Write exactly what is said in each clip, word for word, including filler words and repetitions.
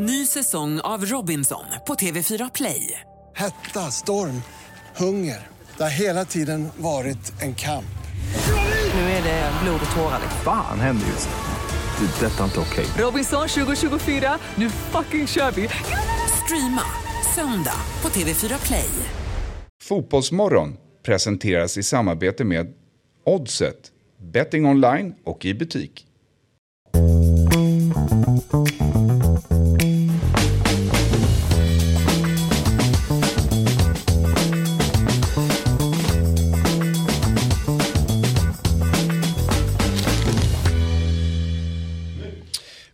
Ny säsong av Robinson på T V fyra Play. Hetta, storm, hunger. Det har hela tiden varit en kamp. Nu är det blod och tårar. Fan, händer just det. Detta är inte okej. Robinson tjugo tjugofyra, nu fucking kör vi. Streama söndag på T V fyra Play. Fotbollsmorgon presenteras i samarbete med Oddset, betting online och i butik.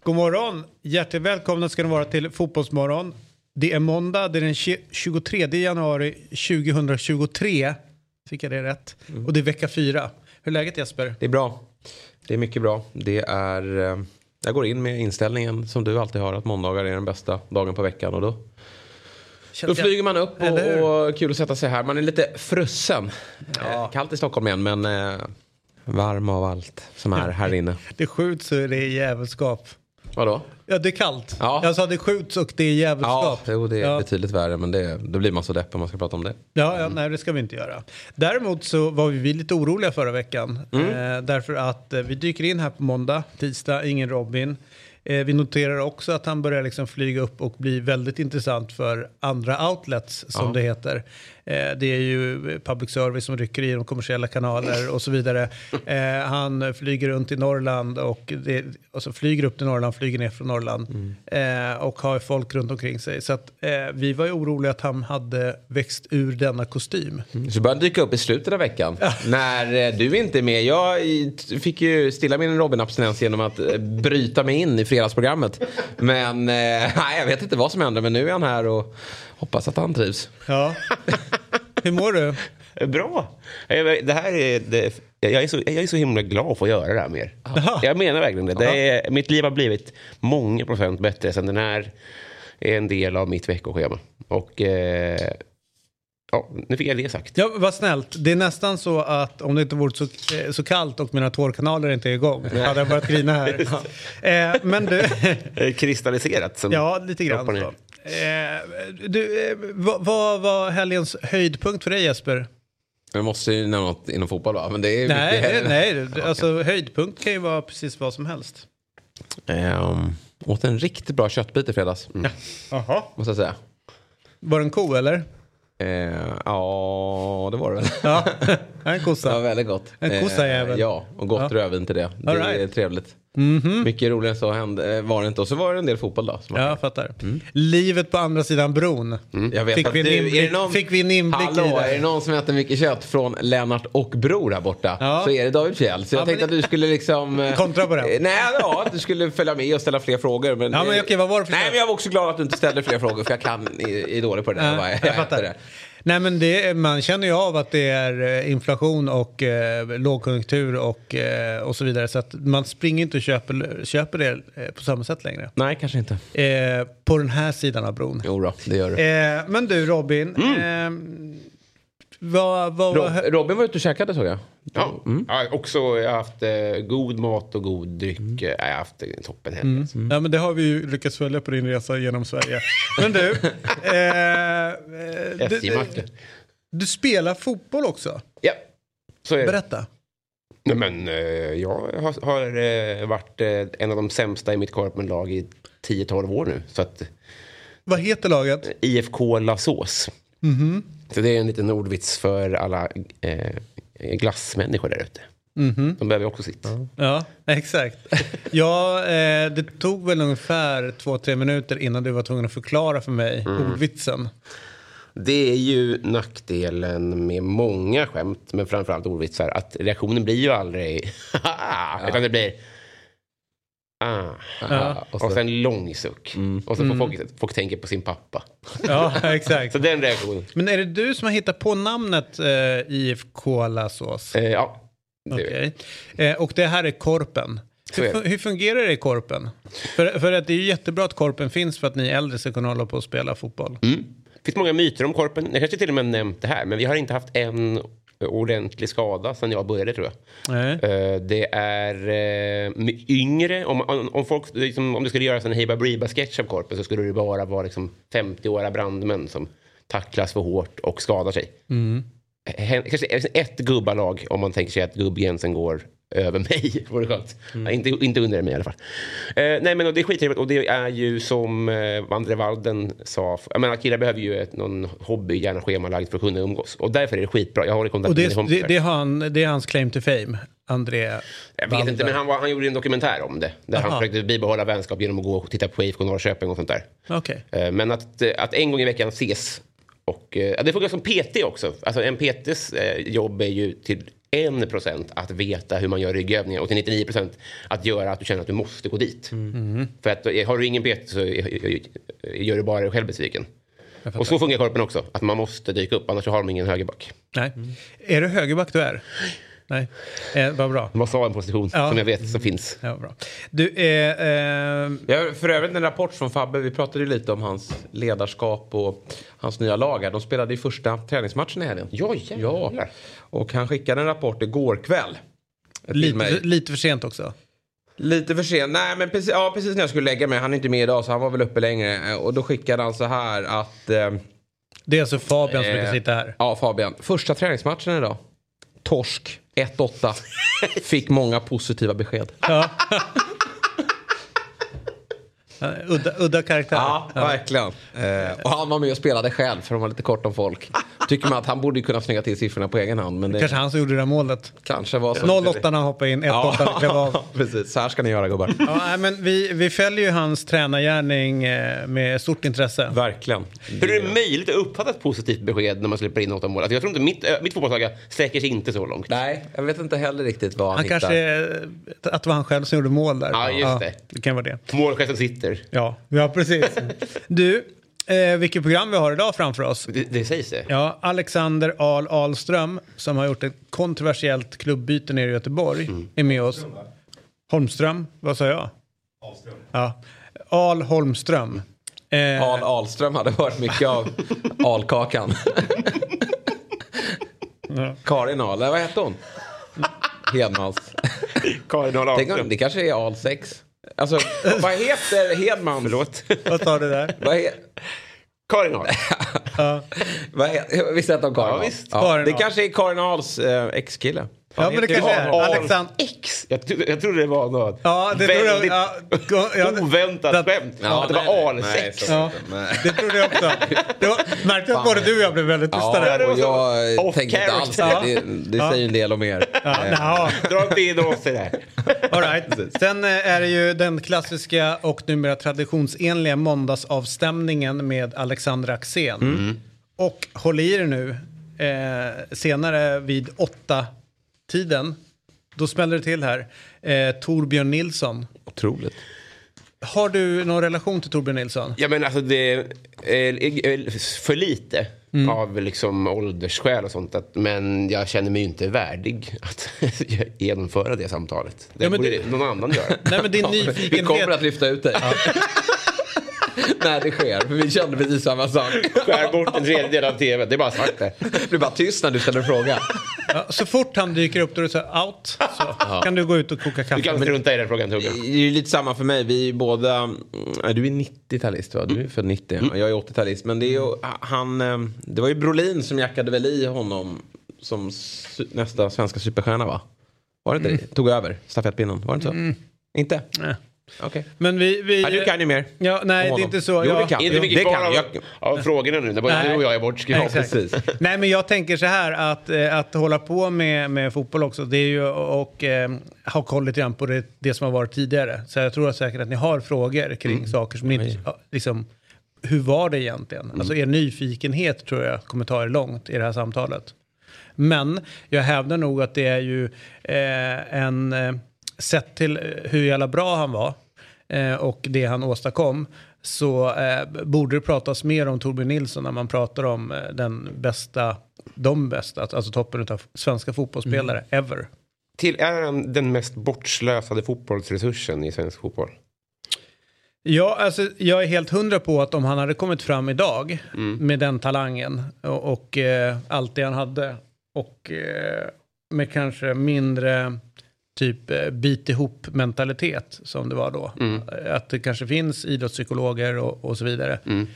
God morgon, hjärtligt välkomna ska ni vara till Fotbollsmorgon. Det är måndag, det är den tjugotredje januari tjugotjugotre. Fick jag det rätt? Mm. Och det är vecka fyra. Hur är läget, Jesper? Det är bra, det är mycket bra. Det är, jag går in med inställningen som du alltid har, att måndagar är den bästa dagen på veckan. Och då, då flyger man upp och, och kul att sätta sig här. Man är lite frusen. Ja. Kallt i Stockholm igen, men varm av allt som är här inne. Det skjuts så är det jävelskap. Vadå? Ja, det är kallt. Ja. Jag sa det skjuts och det är jävelskap. Ja, jo, det är ja. betydligt värre, men det, då blir man så depp om man ska prata om det. Ja, ja, nej, det ska vi inte göra. Däremot så var vi lite oroliga förra veckan. Mm. Eh, därför att eh, vi dyker in här på måndag, tisdag, ingen Robin. Eh, vi noterar också att han börjar liksom flyga upp och bli väldigt intressant för andra outlets, som ja. det heter. Eh, det är ju public service som rycker i de kommersiella kanaler och så vidare. Eh, han flyger runt i Norrland och, det, och så flyger upp till Norrland, flyger ner från Norrland. Mm. Eh, och har folk runt omkring sig. Så att, eh, vi var ju oroliga att han hade växt ur denna kostym. Mm. Så började dyka upp i slutet av veckan. När eh, du inte är med. Jag fick ju stilla min Robin-abstinens genom att eh, bryta mig in i fredagsprogrammet. Men eh, nej, jag vet inte vad som händer. Men nu är han här och hoppas att han trivs. Ja. Hur mår du? Bra. Det här är det, jag, är så, jag är så himla glad för att göra det här mer. Aha. Jag menar verkligen det. det är, mitt liv har blivit många procent bättre sen den här är en del av mitt veckoschema. Och eh, ja, nu fick jag det sagt. Ja, vad snällt. Det är nästan så att om det inte varit så, så kallt och mina tårkanaler inte är igång, nej, hade jag börjat grina här. Ja. Eh, men du... Kristalliserat. Som ja, lite grann så. Eh, du, eh, vad var va helgens höjdpunkt för dig, Jesper? Jag måste ju nämna något inom fotboll, va? Men det är nej, det, nej ja, alltså, höjdpunkt kan ju vara precis vad som helst. um, Åt en riktigt bra köttbit i fredags. mm. Aha. Måste jag säga. Var det en ko eller? Eh, ja, det var det väl. Ja, en kossa. Det var väldigt gott. En kossa eh, även. Ja, och gott ja. rödvin till det. Det All right. är trevligt. Mm-hmm. Mycket roligare så hände, var det inte. Och så var det en del fotboll då. Ja, jag fattar. Mm. Livet på andra sidan bron. Mm. Jag vet fick, att vi du, inblick, någon, fick vi en inblick hallå, i det. Är det någon som äter mycket kött från Lennart och Bror här borta, ja. så är det David Fjäll. Så jag ja, tänkte men... att du skulle liksom kontra på det. Nej, ja, att du skulle följa med och ställa fler frågor. Men, ja, men okej, vad var det för nej, kött? Men jag var också glad att du inte ställde fler frågor. För jag kan är dålig på det. Ja, jag, jag fattar det. Nej, men det, man känner ju av att det är inflation och eh, lågkonjunktur och, eh, och så vidare. Så att man springer inte och köper, köper det eh, på samma sätt längre. Nej, kanske inte. Eh, på den här sidan av bron. Jo då, det gör det. Eh, men du, Robin... Mm. Eh, vad, vad, Rob, Robin var ute och käkade, såg jag. Ja, mm. ja också, jag har haft eh, god mat och god dryck. Mm. Jag har haft en toppen hemma. Mm. Mm. Ja, men det har vi ju lyckats följa på din resa genom Sverige. Men du, eh, du, du, du spelar fotboll också. Ja, så är det. Berätta. Nej, men eh, jag har, har eh, varit eh, en av de sämsta i mitt korpenlag i tio tolv år nu. Så att, vad heter laget? I F K Lasås. Mhm. Så det är en liten ordvits för alla eh, glassmänniskor där ute. Mm-hmm. De behöver också sitt. Ja, ja, exakt. Ja, eh, det tog väl ungefär två, tre minuter innan du var tvungen att förklara för mig mm. ordvitsen. Det är ju nackdelen med många skämt, men framförallt ordvitsar, att reaktionen blir ju aldrig ja. utan det blir ah, ja. och, så, och sen lång suck. Mm. Och så får folk, mm. folk tänka på sin pappa. Ja, exakt. Så den reaktionen. Men är det du som har hittat på namnet eh, I F K Lasås? Eh, ja. Okej. Okay. Eh, och det här är korpen. Hur, är hur fungerar det i korpen? För, för att det är ju jättebra att korpen finns för att ni äldre ska kunna hålla på och spela fotboll. Mm. Det finns många myter om korpen. Jag kanske till och med nämnt det här, men vi har inte haft en ordentlig skada sedan jag började, tror jag. Nej. Det är yngre. Om, om, folk, liksom, om det skulle göras en Heiba Briba sketch av korpen, så skulle det bara vara liksom femtio-åriga brandmän som tacklas för hårt och skadar sig. Mm. Kanske ett gubbalag, om man tänker sig att gubbgränsen går över mig. Var det skönt? Mm. Inte, inte under mig i alla fall. Eh, nej, men och det är skittrevligt. Och det är ju som eh, Andre Walden sa. Jag menar, killar behöver ju ett, någon hobby, gärna schemalagd, för att kunna umgås. Och därför är det skitbra. Jag har kontakt och det, med det, det, är han, det är hans claim to fame, Andrea. Jag vet inte, men han, var, han gjorde en dokumentär om det. Där Aha. han försökte bibehålla vänskap genom att gå och titta på I F K Norrköping och sånt där. Okay. Eh, men att, att en gång i veckan ses. Och eh, det funkar som P T också. Alltså en P T:s eh, jobb är ju till en procent att veta hur man gör ryggövningar, och till nittionio procent att göra att du känner att du måste gå dit. Mm. För att har du ingen P T så gör du bara dig själv besviken. Och så fungerar korpen också, att man måste dyka upp, annars har man ingen högerback. Nej. Mm. Är du högerback du är? Nej, eh, vad bra. Vad sa en position ja. som jag vet som finns. Ja, bra. Du, eh, eh... Jag för övrigt en rapport från Fabbe. Vi pratade ju lite om hans ledarskap och hans nya lagar. De spelade i första träningsmatchen i helgen. Ja, ja. Och han skickade en rapport igår kväll. Lite för, lite för sent också. Lite för sent. Nej, men precis, ja, precis när jag skulle lägga mig. Han är inte med idag, så han var väl uppe längre. Och då skickade han så här att... Eh, det är alltså Fabian eh, som brukar sitta här. Ja, Fabian. Första träningsmatchen idag. Torsk. ett åtta Fick många positiva besked. Ja. udda, udda karaktär. Ja, ja, verkligen. Eh, och han var med och spelade själv, för de var lite kort om folk. Tycker man att han borde kunna snygga till siffrorna på egen hand. Men det... Kanske han som gjorde det där målet. Kanske var så. noll åtta när han hoppade in, ett åtta ja. klev av. Precis, så här ska ni göra, gubbar. Ja, men vi, vi följer ju hans tränargärning med stort intresse. Verkligen. Hur är det möjligt att uppfatta ett positivt besked när man släpper in något om mål? Alltså, jag tror inte mitt, mitt fotbollslag sträcker sig inte så långt. Nej, jag vet inte heller riktigt vad han, han hittar. Kanske, att det var han själv som gjorde mål där. Ja, just det. Ja, det kan vara det. Målchefen sitter. Ja, ja precis. Du... Eh, vilket program vi har idag framför oss. Det, det sägs det. Ja, Alexander Ahl Holmström, som har gjort ett kontroversiellt klubbbyte nere i Göteborg, mm. är med oss. Holmström, Holmström vad sa jag? Ahlström. Ja, Ahl Holmström. Eh, Ahl Ahlström hade hört mycket av Ahlkakan. Karin Ahl, vad hette hon? Hedmans. Karin Ahl Ahlström. Det kanske är Ahl sex. Alltså, vad heter Hedman? Förlåt. Vad tar det där? Vad heter... Karin Ahl. Visst heter hon Karin Ahl? Ja, visst. Ja. Karin Ahl. Det kanske är Karin Ahls eh, ex-kille. Ja, men det kanske är Alexander X. Jag, tro, jag trodde det var något ja, det väldigt jag, ja, go, ja, oväntat det, skämt. Ja, att det nej, var A sex. Ja, det trodde jag också. Det var, märkte jag att både du och jag blev väldigt tystade. Ja, och jag off tänkte character. Inte alls. Det, det ja. säger en del om er. Ja, ja. Dra inte in oss i det här. All right. Sen är det ju den klassiska och numera traditionsenliga måndagsavstämningen med Alexander Axén. Mm. Och håll i er nu. Eh, senare vid åtta tiden, då smäller det till här. Eh, Torbjörn Nilsson. Otroligt. Har du någon relation till Torbjörn Nilsson? Ja, men alltså det är eh, för lite mm. av liksom åldersskäl och sånt. Att, men jag känner mig ju inte värdig att genomföra det samtalet. Det ja, borde du... någon annan göra. Nej, men det är nyfikenhet. Vi kommer att lyfta ut dig. Ja. När det sker, för vi kände precis samma sak. Skär bort en tredjedel av T V. Det är bara svart det. Du är bara tyst när du ställer en fråga. Ja, så fort han dyker upp då du säger out, så ja. kan du gå ut och koka kaffe. Du kan strunta i den frågan, Tugga. Det är ju lite samma för mig. Vi är båda... Du är nittiotalist, va? Du är född nittio och jag är åttiotalist. Men det är ju, han, det var ju Brolin som jackade väl i honom som nästa svenska superstjärna, va? Var det inte det? Tog över stafettpinnen, var det inte så? Mm. Inte? Nej. Okay. Men vi, vi, ja, du kan ju mer. Ja, nej, det är inte så. Jo, jag, kan. Inte det kan jag. Ja, frågorna nu, det bara nej. Du och jag är bortskrivna. Precis. Nej, men jag tänker så här att, att hålla på med, med fotboll också, det är ju och eh, ha koll lite grann på det, det som har varit tidigare. Så jag tror säkert att ni har frågor kring mm. saker som ni inte, liksom, hur var det egentligen? Mm. Alltså er nyfikenhet tror jag kommer ta er långt i det här samtalet. Men jag hävdar nog att det är ju eh, en... Eh, sett till hur jävla bra han var eh, och det han åstadkom, så eh, borde det pratas mer om Torbjörn Nilsson när man pratar om eh, den bästa, de bästa, alltså toppen av svenska fotbollsspelare mm. ever. Till är han den mest bortslösade fotbollsresursen i svensk fotboll? Ja, alltså jag är helt hundra på att om han hade kommit fram idag mm. med den talangen och, och eh, allt det han hade, och eh, med kanske mindre typ eh, bit ihop mentalitet som det var då. Mm. Att det kanske finns idrottspsykologer och, och så vidare. Mm.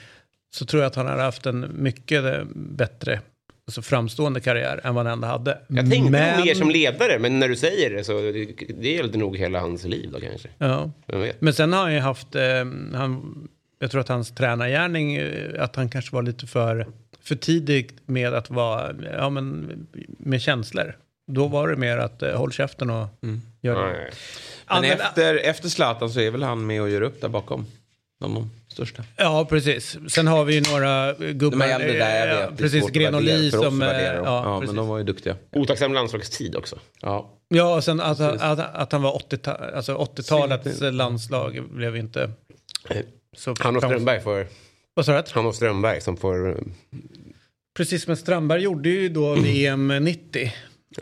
Så tror jag att han har haft en mycket bättre, alltså framstående karriär än vad han ändå hade. Jag tänkte men... mer som ledare, men när du säger det så det, det gällde nog hela hans liv då kanske. Ja. Men sen har han ju haft eh, han, jag tror att hans tränargärning, att han kanske var lite för för tidigt med att vara ja, men med känslor. Då var det mer att eh, håll käften och mm. gör det. Nej. Men Anel... efter, efter Zlatan så är väl han med och gör upp där bakom. De, de största. Ja, precis. Sen har vi ju några gubbar. De äldre där, jag vet. Precis, Gren och Li som... Ja, ja men de var ju duktiga. Otacksam landslagstid också. Ja, ja och sen att, att, att, att han var åttio-tal, alltså åttiotalets landslag blev inte... Så han och Strömberg får... Vad sa du? Han och Strömberg som får... Precis, men Strömberg gjorde ju då V M nittio.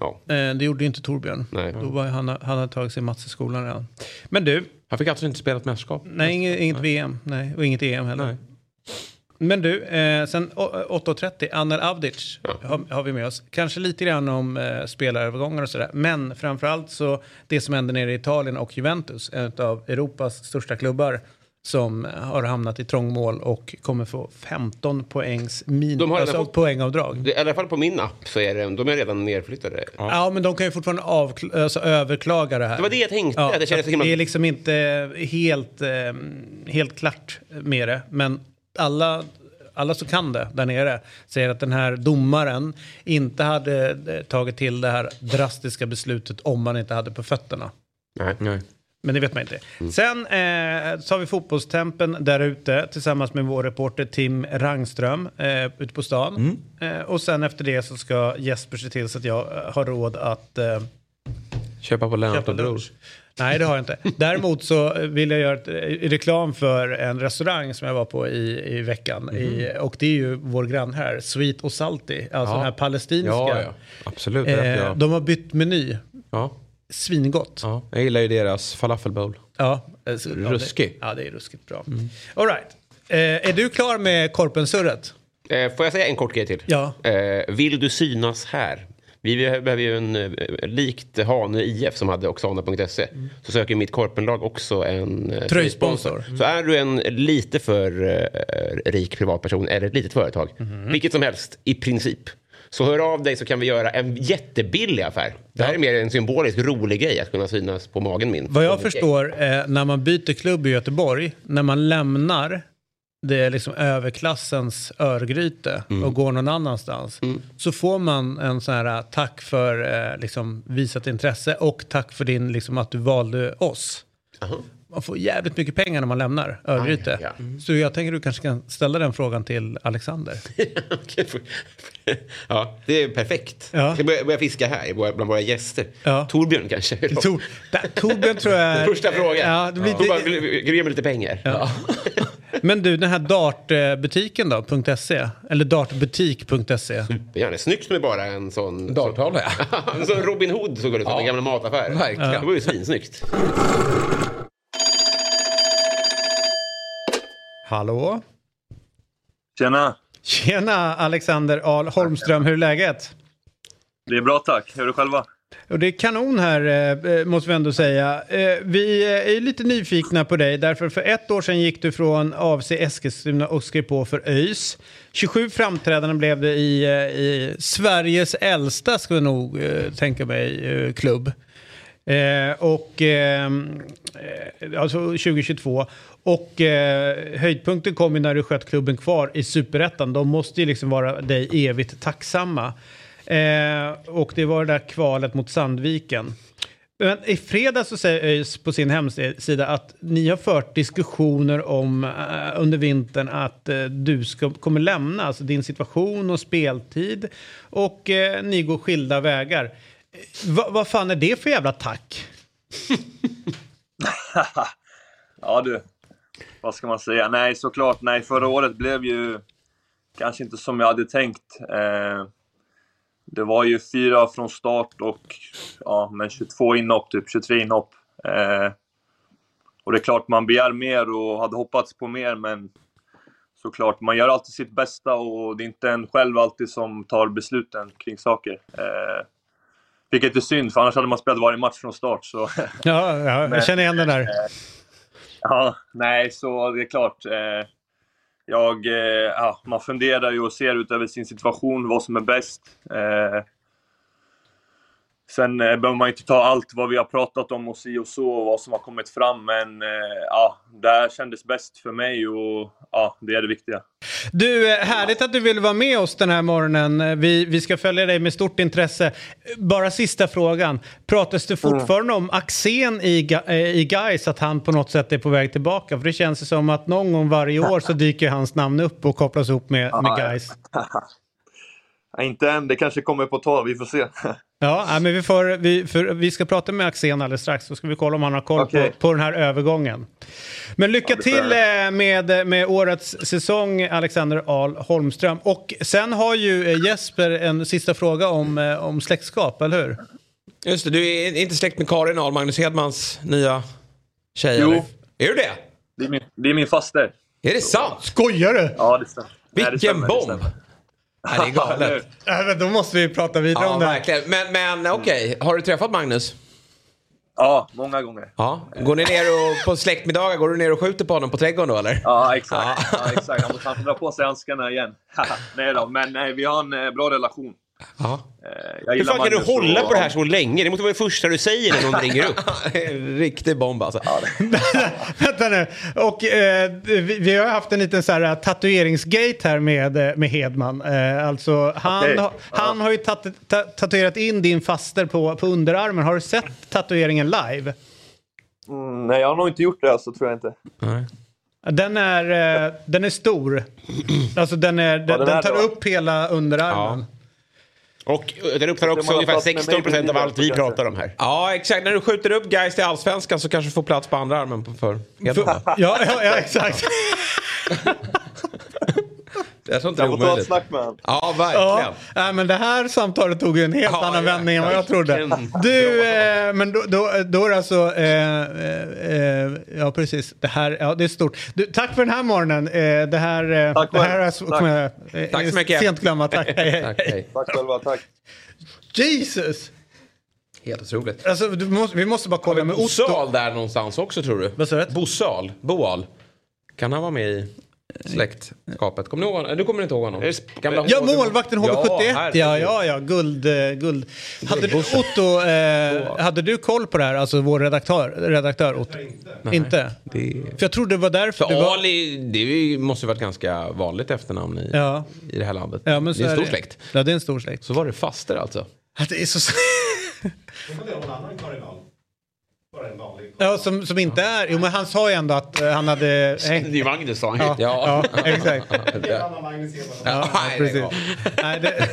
Ja. Det gjorde ju inte Torbjörn. Nej. Då var han, han hade tagit sig Mats i skolan redan. Men du... Han fick alltså inte spela ett mästerskap. Nej, inget, inget nej. V M. Nej, och inget E M heller. Nej. Men du, eh, sen åtta trettio, Anel Avdic ja. har, har vi med oss. Kanske lite grann om eh, spelarövergångar och sådär. Men framförallt så det som händer nere i Italien och Juventus. En av Europas största klubbar som har hamnat i trångmål och kommer få femton poängs min, de har alltså, fått, poängavdrag. I alla fall på min app så är det, de är redan nerflyttade. Ja, ja men de kan ju fortfarande av, alltså, överklaga det här. Det var det jag tänkte. Ja, det, kändes så himla... det är liksom inte helt, helt klart med det. Men alla, alla som kan det där nere säger att den här domaren inte hade tagit till det här drastiska beslutet om man inte hade på fötterna. Nej, nej. Men det vet man inte. Mm. Sen eh, så har vi fotbollstempen där ute tillsammans med vår reporter Tim Rangström eh, ute på stan. Mm. Eh, och sen efter det så ska Jesper se till så att jag har råd att... Eh, köpa på Lennart och Brors. Nej, det har jag inte. Däremot så vill jag göra ett, reklam för en restaurang som jag var på i, i veckan. Mm. I, och det är ju vår grann här, Sweet och Salty. Alltså ja. Den här palestinska. Ja, ja. Absolut. Eh, ja. De har bytt meny. Ja. Svingott. Ja, jag gillar ju deras falafel bowl. Ja, alltså, ruskigt. Ja, det är ruskigt bra. Mm. All right. Eh, är du klar med korpensurret? Eh, får jag säga en kort grej till? Ja. Eh, vill du synas här? Vi behöver ju en eh, likt Hane I F som hade oxana punkt se. Mm. Så söker mitt korpenlag också en eh, tröjsponsor. Mm. Så är du en lite för eh, rik privatperson eller ett litet företag, mm. vilket som helst i princip. Så hör av dig så kan vi göra en jättebillig affär. Det här är mer en symbolisk rolig grej att kunna synas på magen min. Vad jag förstår, när man byter klubb i Göteborg, när man lämnar det liksom överklassens örgryte mm. och går någon annanstans mm. så får man en sån här tack för liksom, visat intresse och tack för din, liksom, att du valde oss. Aha. Man får jävligt mycket pengar när man lämnar Örgryte. Ah, ja, ja. Mm. Så jag tänker du kanske kan ställa den frågan till Alexander. Ja, det är perfekt. Ja. Jag börjar, börjar fiska här bland våra gäster. Ja. Torbjörn kanske. Tor, da, Torbjörn tror jag... Första frågan. Ja, det blir ja. Torbjörn vill, vill, vill lite pengar. Ja. Ja. Men du, den här dartbutiken då, .se, eller dartbutik punkt se. Supergärna, snyggt med bara en sån... Darthålla, ja. En sån Robin Hood så går det ut, ja. En gamla mataffär. Verkligen. Ja. Det var ju svinsnyggt. Hallå? Tjena. Tjena, Alexander Ahl Holmström. Hur är läget? Det är bra, tack. Hur är du själva? Och det är kanon här, måste vi ändå säga. Vi är lite nyfikna på dig. Därför för ett år sedan gick du från A F C Eskilstuna och skrev på för ÖIS. tjugosju framträdanden blev det i, i Sveriges äldsta, skulle jag nog tänka mig, klubb. Eh, och eh, alltså tjugo tjugotvå och eh, höjdpunkten kom ju när du sköt klubben kvar i Superettan. De måste ju liksom vara dig evigt tacksamma eh, och det var det där kvalet mot Sandviken. Men i fredag så säger ÖIS på sin hemsida att ni har fört diskussioner om eh, under vintern att eh, du ska, kommer lämna, alltså din situation och speltid, och eh, ni går skilda vägar. Vad va fan är det för jävla tack? Ja du, vad ska man säga? Nej, såklart. Nej, förra året blev ju kanske inte som jag hade tänkt. Eh, det var ju fyra från start och ja, men tjugotvå inhopp, typ tjugotre inhopp. Eh, och det är klart man begär mer och hade hoppats på mer, men såklart, man gör alltid sitt bästa och det är inte en själv alltid som tar besluten kring saker. Eh, vilket är synd, för annars hade man spelat varje match från start. Så. Ja, ja, jag men, känner igen den där. Eh, ja, nej, så det är klart. Eh, jag, eh, ja, man funderar ju och ser utöver sin situation vad som är bäst. Eh, Sen eh, behöver man inte ta allt vad vi har pratat om och si och så och vad som har kommit fram. Men eh, ja, det här kändes bäst för mig och ja, det är det viktiga. Du, härligt att du vill vara med oss den här morgonen. Vi, vi ska följa dig med stort intresse. Bara sista frågan. Pratas det fortfarande mm. om Axén i, i GAIS, att han på något sätt är på väg tillbaka? För det känns ju som att någon gång varje år så dyker hans namn upp och kopplas ihop med, med GAIS. Ja, inte än, det kanske kommer på tal, vi får se. Ja, men vi, får, vi, för, vi ska prata med Axén alldeles strax, så ska vi kolla om han har koll okay. på, på den här övergången. Men lycka ja, till med, med årets säsong, Alexander Ahl Holmström. Och sen har ju Jesper en sista fråga om, om släktskap, eller hur? Just det, du är inte släkt med Karin Ahl, Magnus Hedmans nya tjej. Jo. Är du det? Det är min, det är min faster. Är det sant? Skojar du? Ja, det stämmer. Vilken bomb! Det stämmer. Ja, det är galet. Ja, då måste vi prata vidare ja, om det. Verkligen. Men, men okej, okay. Har du träffat Magnus? Ja, många gånger. Ja. Går ni ner och på släktmiddagar, går du ner och skjuter på honom på trädgården då, eller? Ja, exakt. Ja. Ja, exakt. Han måste dra på sig handskarna igen. Nej då, men nej, vi har en bra relation. Ja. Hur fan kan du hålla och... på det här så länge? Det måste vara det första du säger när någon ringer upp. Riktig bomb alltså. Vänta nu. Och eh, vi, vi har haft en liten så här tatueringsgate här med, med Hedman. eh, Alltså han, okay. ha, han ja. har ju tatu, ta, tatuerat in din faster på, på underarmen. Har du sett tatueringen live? Mm, nej, jag har nog inte gjort det alltså, tror jag inte. Nej. Den är, eh, den är stor. Alltså den, är, den, ja, den, den tar då. upp hela underarmen, ja. Och den upptar också ungefär sexton procent av allt vi pratar om här. Ja, exakt. När du skjuter upp GAIS till allsvenskan så kanske du får plats på andra armen för Hedman. Ja, ja, ja, exakt. Jag tror inte det är omöjligt. Jag får ta ett snack med han. Ja, verkligen. Ja, men det här samtalet tog ju en helt ja, annan ja, vändning än vad jag trodde. Du, eh, men då, då, då är det alltså... Eh, eh, ja, precis. Det här, ja, det är stort. Du, tack för den här morgonen. Eh, det här... Eh, tack, det här är, tack. Med, eh, tack så mycket. Sent glömma. Tack. Hej, tack, hej. Tack själva, tack. Jesus! Helt otroligt. Alltså, du måste, vi måste bara kolla med Bosse Ahl där någonstans också, tror du? Vad sa du? Bosse Ahl. Bo Ahl. Kan han vara med i... släktskapet. Kommer du ihåg? Du kommer inte ihåg honom. Ja, målvakten H V sjuttioett. Ja, ja, ja, guld guld. Hade du Otto eh, hade du koll på det här, alltså vår redaktör redaktör Otto? Nej, inte. Det... För jag tror det var därför du var... Ali, det måste ju varit ganska vanligt efternamn i ja. i det här landet. Ja, men det är en stor det. släkt. Ja, det är en stor släkt. Så var det faster alltså. Att det är så. Ja, som, som inte är... Jo, men han sa ju ändå att uh, han hade... Det är Magnus, sa han. Ja, ja, ja, exakt. Det är han och Magnus Hedman. Ja, nej, precis. Nej, det...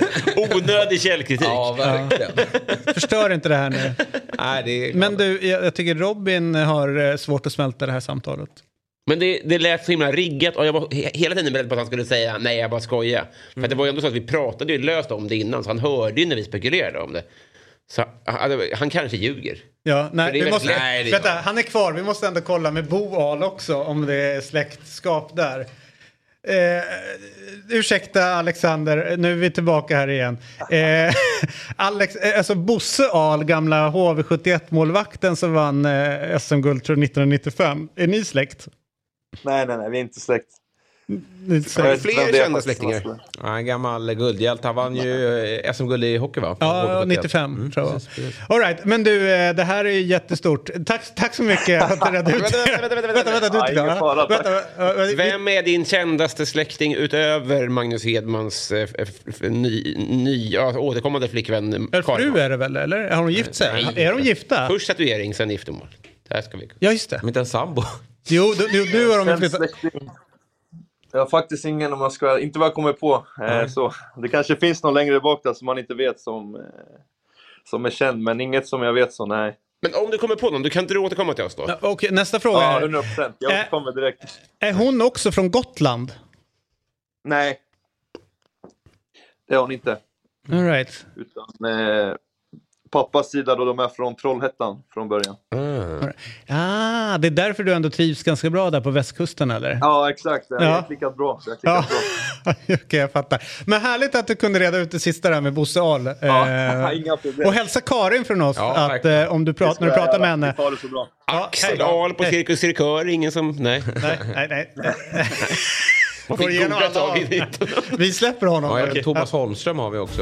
Onödig källkritik. Ja, verkligen. Ja. Förstör inte det här nu. Nej, det är... Men du, jag, jag tycker Robin har svårt att smälta det här samtalet. Men det, det lät så himla riggat. Och jag var hela tiden beredd på att han skulle säga nej, jag bara skojar. Mm. För att det var ju ändå så att vi pratade ju löst om det innan. Så han hörde ju när vi spekulerade om det. Så, han kanske ljuger. Ja, nej, vi måste, nej, vänta, han är kvar. Vi måste ändå kolla med Bo Ahl också om det är släktskap där. Eh, ursäkta Alexander, nu är vi tillbaka här igen. Eh, Alex, alltså Bosse Ahl, gamla H V sjuttioett-målvakten som vann eh, S M-guld tror nittonhundranittiofem. Är ni släkt? Nej, nej, nej, vi är inte släkt. Har ja, fler kända släktingar? Ja, en gammal guldhjälte. Han vann ju S M-guld i hockey, va? Ja, nittiofem mm, tror jag. All right, men du, det här är ju jättestort. Tack, tack så mycket att du redde ut. Vänta, vänta, vänta, du inte klar. Vem är din kändaste släkting utöver Magnus Hedmans eh, f- f- ny, ny, ja, återkommande flickvän? Fru är det väl, eller? Har hon gift sig? Nej. Är de gifta? Först tatuering, sen giftermål. Det här ska vi... Ja, just det. Men inte en sambo. Jo, du har de flyttat... Jag har faktiskt ingen, om jag ska inte vad jag kommer på. Eh, så. Det kanske finns någon längre bak där som man inte vet som, eh, som är känd. Men inget som jag vet så, nej. Men om du kommer på någon, du kan inte återkomma till oss då? Okej, okay, nästa fråga. Ja, hundra procent. Jag återkommer eh, direkt. Är hon också från Gotland? Nej. Det är hon inte. All right. Utan eh, pappas sida då de är från Trollhättan från början. Mm. Ah, det är därför du ändå trivs ganska bra där på västkusten, eller? Ja, exakt. Jag har ja. klickat bra. Jag har klickat ja. bra. Okej, jag fattar. Men härligt att du kunde reda ut det sista där med Bosse Ahl. Ja, eh, inga problem. Och hälsa Karin från oss ja, att eh, om du pratar, när du pratar med henne. Det så bra. Axel Ahl på Cirkus Cirkör, ingen som... Nej, nej, nej. nej, nej. Går igenom alla. Vi släpper honom. Ja, okay. Thomas Holmström har vi också.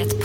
Ett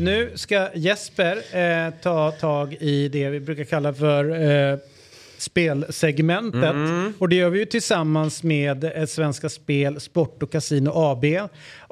Nu ska Jesper eh, ta tag i det vi brukar kalla för eh, spelsegmentet. Mm. Och det gör vi ju tillsammans med eh, Svenska Spel, Sport och Casino A B.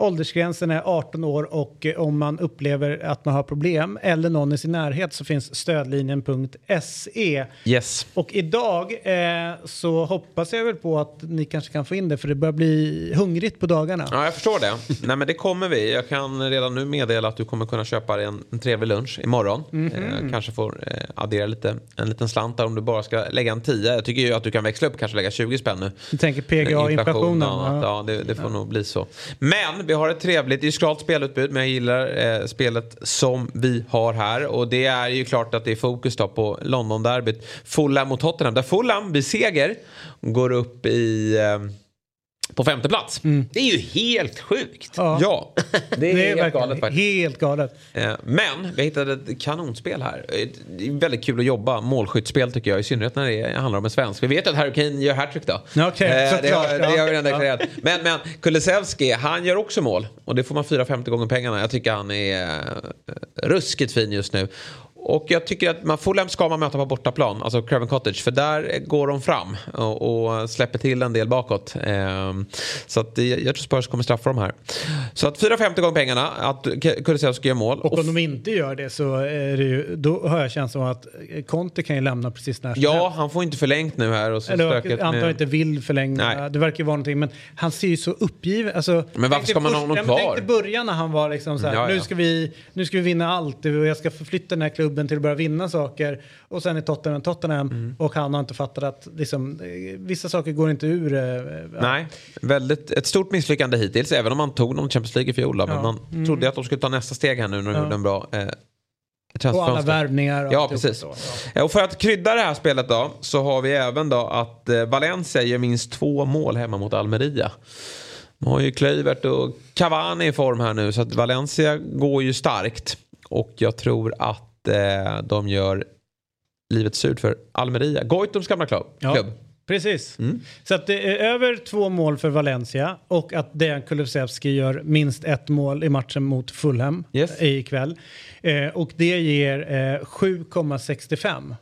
Åldersgränsen är arton år och eh, om man upplever att man har problem eller någon i sin närhet så finns stödlinjen punkt se. Yes. Och idag eh, så hoppas jag väl på att ni kanske kan få in det, för det börjar bli hungrigt på dagarna. Ja, jag förstår det. Nej, men det kommer vi. Jag kan redan nu meddela att du kommer kunna köpa en, en trevlig lunch imorgon. Mm-hmm. Eh, kanske får eh, addera lite, en liten slant där om du bara ska lägga en tia. Jag tycker ju att du kan växla upp, kanske lägga tjugo spänn nu. Du tänker P G A, inflationen. Ja, ja det, det får ja. nog bli så. Men vi har ett trevligt, det är ju klart spelutbud, men jag gillar eh, spelet som vi har här. Och det är ju klart att det är fokus då på London-derbyt. Fulham mot Tottenham. Där Fulham vid seger går upp i... Eh, på femte plats. Mm. Det är ju helt sjukt. Ja. ja. Det är, det är helt galet faktiskt. Helt galet. Men vi hittade ett kanonspel här. Det är väldigt kul att jobba målskyttspel, tycker jag, i synnerhet när det handlar om en svensk. Vi vet att Harry Kane gör hattrick då. Okej, okay, såklart. Det har, det har vi redan deklarerat. Ja. Men, men Kulusevski, han gör också mål. Och det får man fyra femtio gånger pengarna. Jag tycker han är ruskigt fin just nu. Och jag tycker att man Fulham ska man möta på bortaplan, alltså Craven Cottage, för där går de fram och, och släpper till en del bakåt. Ehm, så att jag, jag tror Spurs kommer straffa dem här. Så att fyra femtio gånger pengarna att Kulusevski gör mål. Och om de inte gör det så är det ju, då har jag känslan att Conte kan ju lämna precis när. Ja, han får inte förlängt nu här och så. Eller antar inte vill förlänga. Nej. Det verkar ju vara någonting, men han ser ju så uppgiven. Alltså, men varför ska man ha honom kvar? Jag tänkte början när han var liksom så här, ja, ja. nu ska vi nu ska vi vinna allt och jag ska förflytta den här klubben till att börja vinna saker, och sen är Tottenham Tottenham mm. och han har inte fattat att liksom, vissa saker går inte ur. Ja. Nej, väldigt ett stort misslyckande hittills, även om man tog någon Champions League i fjol, ja. men man mm. trodde att de skulle ta nästa steg här nu när de ja. gjorde en bra eh, och alla värvningar och ja, precis. Då, ja. Och för att krydda det här spelet då, så har vi även då att eh, Valencia gör minst två mål hemma mot Almeria. Man har ju Kluivert och Cavani i form här nu, så att Valencia går ju starkt, och jag tror att de gör livet surt för Almeria. Goitums gamla klubb. Ja, precis. Mm. Så att det är över två mål för Valencia, och att Dejan Kulusevski gör minst ett mål i matchen mot Fulham yes. ikväll. Eh, och det ger eh, sju komma sextiofem.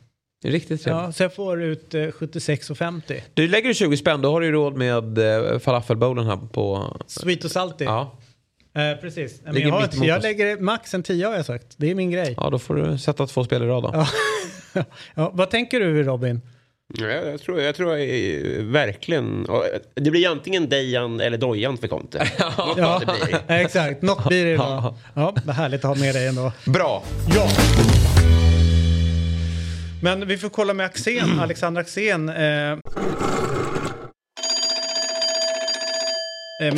Riktigt trevligt. Ja, så jag får ut eh, sjuttiosex komma femtio. Du lägger tjugo spänn, då har du råd med eh, falafelbowlen här på... Sweet och Salty. Ja. Eh, precis. Men jag, har, jag lägger max en tio, har jag sagt. Det är min grej. Ja, då får du sätta två spel i rad då. Ja, vad tänker du, Robin? Ja, jag tror jag tror jag, verkligen. Det blir antingen Dejan eller Dojan för Conte. Ja, ja exakt. Något blir det idag. Ja, det är härligt att ha med dig ändå. Bra. Ja. Men vi får kolla med Axén, Alexander Axén. Eh...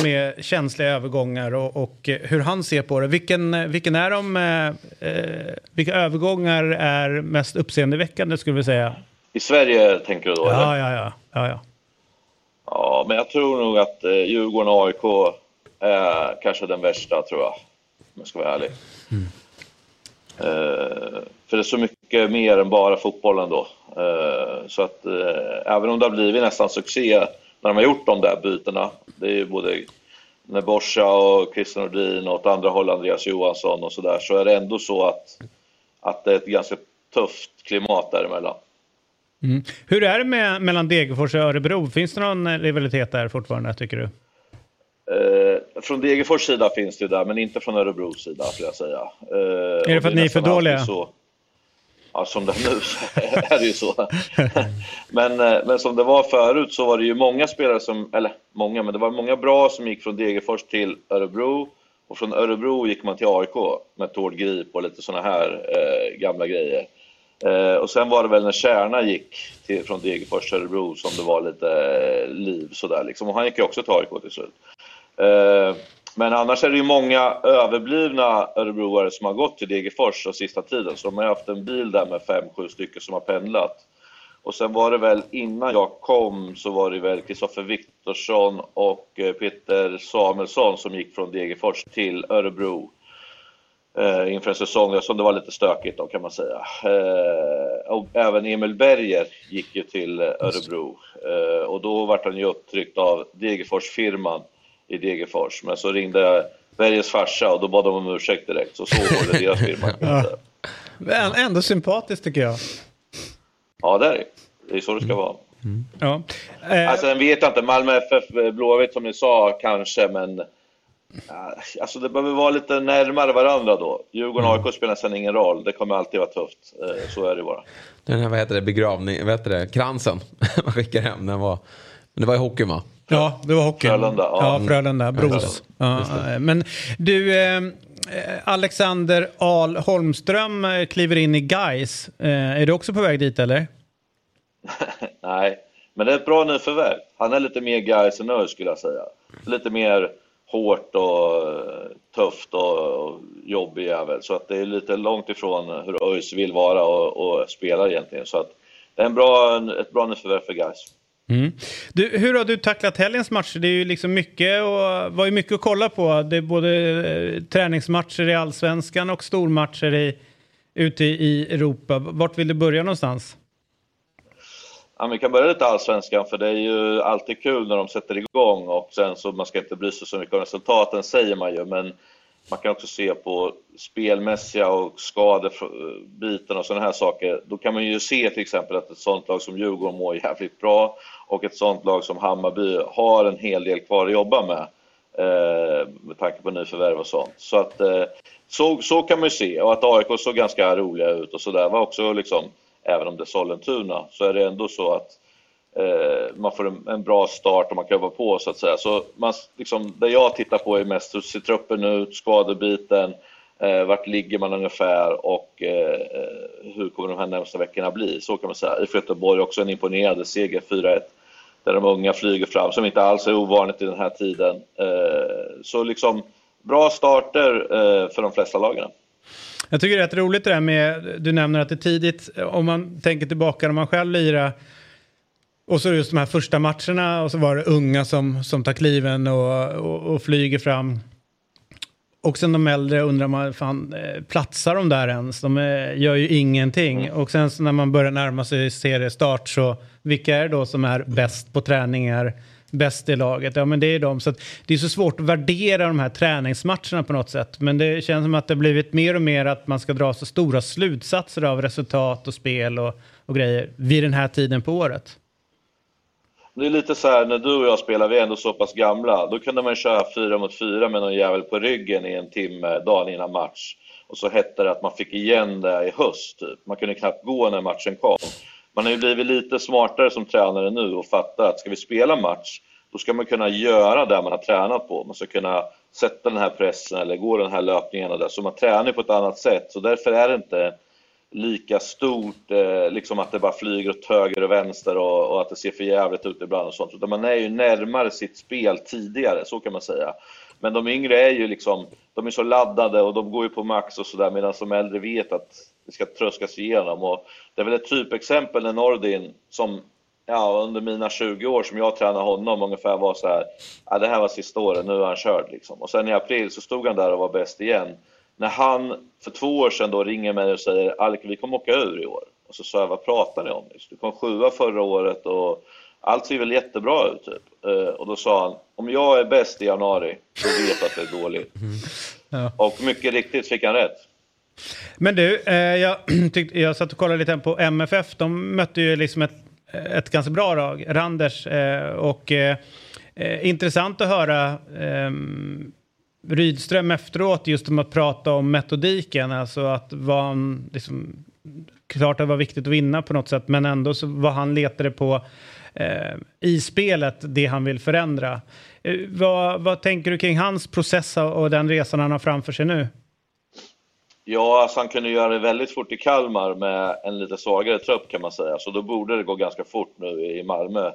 med känsliga övergångar och, och hur han ser på det. Vilken, vilken är de, eh, vilka övergångar är mest uppseendeväckande, skulle vi säga? I Sverige tänker du då? Ja, ja, ja, ja, ja. Ja, men jag tror nog att eh, Djurgården och A I K är kanske den värsta, tror jag. Om jag ska vara ärlig. Mm. Eh, för det är så mycket mer än bara fotbollen då. Så att även om det har blivit nästan succé när de har gjort de där bytena, det är ju både Neborsa och Christian Nordin och åt andra håll Andreas Johansson och sådär, så är det ändå så att, att det är ett ganska tufft klimat däremellan. Mm. Hur är det med, mellan Degerfors och Örebro? Finns det någon rivalitet där fortfarande, tycker du? Eh, från Degerfors sida finns det där, men inte från Örebros sida, skulle jag säga. Eh, är det för att ni är för dåliga? Så. Ja, som det nu är det ju så. men, men som det var förut så var det ju många spelare som, eller många, men det var många bra som gick från Degerfors till Örebro. Och från Örebro gick man till A I K med Tord Grip och lite såna här eh, gamla grejer. Eh, och sen var det väl när Kärna gick till, från Degerfors till Örebro som det var lite eh, liv sådär liksom. Och han gick ju också till A I K till slut. Eh, men annars är det ju många överblivna örebroare som har gått till Degerfors den sista tiden. Så de har haft en bil där med fem, sju stycken som har pendlat. Och sen var det väl innan jag kom så var det väl Kristoffer Viktorsson och Peter Samuelsson som gick från Degerfors till Örebro eh, inför en säsong som det var lite stökigt då, kan man säga. Eh, och även Emil Berger gick ju till Örebro eh, och då var han ju upptryckt av Degerfors-firman i Degerfors. Men så ringde Bergers farsa och då bad de om ursäkt direkt, så så var det deras firma. Ja. Ändå sympatiskt tycker jag. Ja, det är det. Det är så det ska vara. Mm. Ja. Alltså, den vet jag inte. Malmö F F, Blåvitt som ni sa kanske, men alltså, det behöver vara lite närmare varandra då. Djurgården och A I K spelar sedan ingen roll. Det kommer alltid vara tufft. Så är det bara. Den här, vad heter det, begravning, vad heter det, kransen man skickar hem, den var, men det var i hockey, va? Ja, det var hockey. Frölunda. Ja, ja, Frölunda. Bros. Ja, men du... Eh... Alexander Ahl Holmström kliver in i GAIS. Är du också på väg dit, eller? Nej, men det är ett bra nyförvärv. Han är lite mer GAIS än Örebro, skulle jag säga. Lite mer hårt och tufft och jobbig jävel. Så att det är lite långt ifrån hur Örebro vill vara och, och spela egentligen. Så att det är en bra, ett bra nyförvärv för GAIS. Mm. Du, hur har du tacklat helgens matcher? Det är ju liksom mycket och var ju mycket att kolla på. Det är både eh, träningsmatcher i Allsvenskan och stormatcher i, ute i Europa. Vart vill du börja någonstans? Ja, vi kan börja lite Allsvenskan, för det är ju alltid kul när de sätter igång, och sen så man ska inte bry sig så mycket om resultaten, säger man ju, men man kan också se på spelmässiga och skadebitarna och sådana här saker. Då kan man ju se till exempel att ett sånt lag som Djurgården mår jävligt bra, och ett sånt lag som Hammarby har en hel del kvar att jobba med eh, med tanke på nyförvärv och sånt. Så, att, eh, så, så kan man ju se. Och att A I K såg ganska roliga ut och sådär var också liksom, även om det är Sollentuna, så är det ändå så att man får en, en bra start och man kan jobba på, så att säga. Så man, liksom, det jag tittar på är mest hur ser truppen ut, skadebiten, eh, vart ligger man ungefär och eh, hur kommer de här närmaste veckorna bli, så kan man säga. I Göteborg också en imponerande seger fyra ett där de unga flyger fram, som inte alls är ovanligt i den här tiden. Eh, så liksom bra starter eh, för de flesta lagarna. Jag tycker det är rätt roligt det där med, du nämner att det är tidigt, om man tänker tillbaka när man själv lirar. Och så just de här första matcherna, och så var det unga som, som tar kliven och, och, och flyger fram. Och sen de äldre, undrar man, fan, platsar de där ens? De är, gör ju ingenting. Mm. Och sen så när man börjar närma sig seriestart, så vilka är det då som är bäst på träningar, bäst i laget? Ja, men det är de. Så att, det är så svårt att värdera de här träningsmatcherna på något sätt. Men det känns som att det har blivit mer och mer att man ska dra så stora slutsatser av resultat och spel och, och grejer vid den här tiden på året. Det är lite så här, när du och jag spelar, vi är ändå så pass gamla, då kunde man köra fyra mot fyra med någon jävel på ryggen i en timme dagen innan match. Och så hette det att man fick igen det i höst. Typ. Man kunde knappt gå när matchen kom. Man har ju blivit lite smartare som tränare nu och fattar att ska vi spela match, då ska man kunna göra det man har tränat på. Man ska kunna sätta den här pressen eller gå den här löpningen och där. Så man tränar på ett annat sätt. Så därför är det inte lika stort eh, liksom att det bara flyger åt höger och vänster och, och att det ser för jävligt ut ibland och sånt. Man är ju närmare sitt spel tidigare, så kan man säga. Men de yngre är ju liksom, de är så laddade och de går ju på max och sådär, medan de äldre vet att det ska tröskas igenom. Och det är väl ett typexempel när Nordin, som ja, under mina tjugo år som jag tränade honom ungefär, var så här, ja, det här var sista året, nu är han körd liksom. Och sen i april så stod han där och var bäst igen. När han för två år sedan då ringer mig och säger, Alke, vi kommer åka ur i år. Och så sa jag, vad pratar ni om? Du kom sjua förra året och allt ser väl jättebra ut typ. Och då sa han, om jag är bäst i januari så vet att det är dåligt. Mm. Ja. Och mycket riktigt fick han rätt. Men du, eh, jag, tyckte, jag satt och kollade lite på M F F. De mötte ju liksom ett, ett ganska bra lag, Randers. Eh, och eh, intressant att höra eh, Rydström efteråt just om att prata om metodiken. Alltså att var han, liksom, klart det var viktigt att vinna på något sätt. Men ändå så var han letade på eh, i spelet det han vill förändra. Eh, vad, vad tänker du kring hans process och den resan han har framför sig nu? Ja, alltså han kunde göra det väldigt fort i Kalmar med en lite svagare trupp kan man säga. Så då borde det gå ganska fort nu i Malmö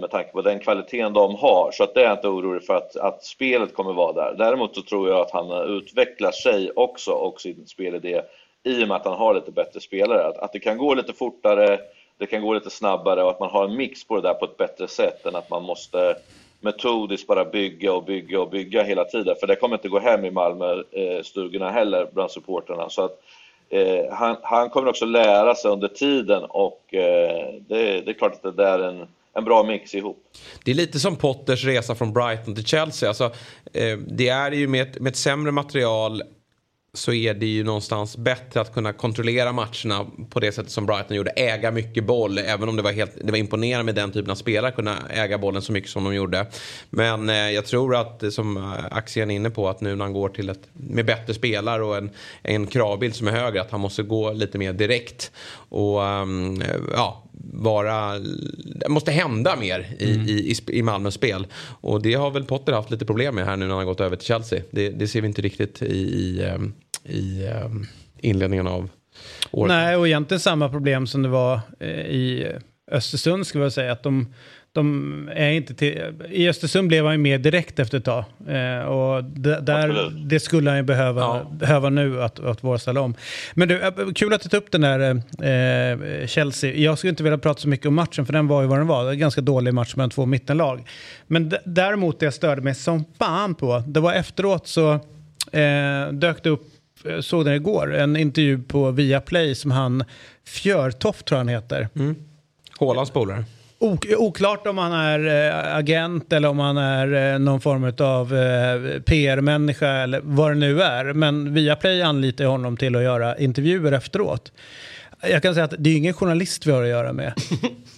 med tanke på den kvaliteten de har. Så att det är jag inte orolig för att, att spelet kommer vara där. Däremot så tror jag att han utvecklar sig också och sin spelidé i och med att han har lite bättre spelare. Att, att det kan gå lite fortare, det kan gå lite snabbare och att man har en mix på det där på ett bättre sätt än att man måste metodiskt bara bygga och bygga och bygga hela tiden. För det kommer inte gå hem i Malmö eh, stugorna heller bland supporterna. Så att eh, han, han kommer också lära sig under tiden. Och eh, det, det är klart att det där är en, en bra mix ihop. Det är lite som Potters resa från Brighton till Chelsea. Alltså, eh, det är ju med ett, med ett sämre material så är det ju någonstans bättre att kunna kontrollera matcherna på det sättet som Brighton gjorde. Äga mycket boll, även om det var, helt, det var imponerande med den typen av spelare kunna äga bollen så mycket som de gjorde. Men eh, jag tror att, som Axén är inne på, att nu när han går till ett med bättre spelare och en, en kravbild som är högre, att han måste gå lite mer direkt och um, ja, vara, det måste hända mer i, mm. i, i, i Malmös spel. Och det har väl Potter haft lite problem med här nu när han har gått över till Chelsea. Det, det ser vi inte riktigt i... i um, i um, inledningen av året. Nej, och egentligen samma problem som det var eh, i Östersund skulle jag säga, att de, de är inte till, i Östersund blev han ju mer direkt efter ett tag eh, och d- där det skulle han ju behöva, ja. behöva nu att, att vara salom. Men du, kul att du tog upp den där eh, Chelsea. Jag skulle inte vilja prata så mycket om matchen för den var ju vad den var, en ganska dålig match mellan två mittenlag. Men d- däremot det jag störde mig som fan på, det var efteråt så eh, dök det upp. Såg den igår, en intervju på Viaplay som han, Fjörtoft tror han heter. Mm. Hålands polare. O- oklart om han är äh, agent eller om han är äh, någon form av äh, P R-människa eller vad det nu är. Men Viaplay anlitar honom till att göra intervjuer efteråt. Jag kan säga att det är ingen journalist vi har att göra med.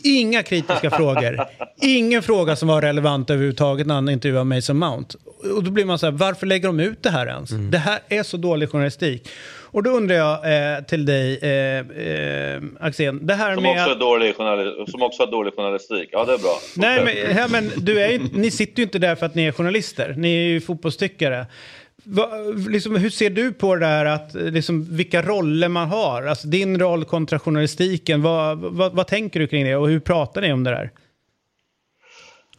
Inga kritiska frågor. Ingen fråga som var relevant överhuvudtaget när han intervjuade Mason Mount. Och då blir man så här, varför lägger de ut det här ens? Mm. Det här är så dålig journalistik. Och då undrar jag eh, till dig, eh, eh, Axén. Det här som, med också att... dålig journali- som också har dålig journalistik. Ja, det är bra. Nej, men, här, men du är ju, ni sitter ju inte där för att ni är journalister. Ni är ju fotbollstyckare. Va, liksom, hur ser du på det här att, liksom, vilka roller man har? Alltså, din roll kontra journalistiken. Vad, vad, vad tänker du kring det och hur pratar ni om det där?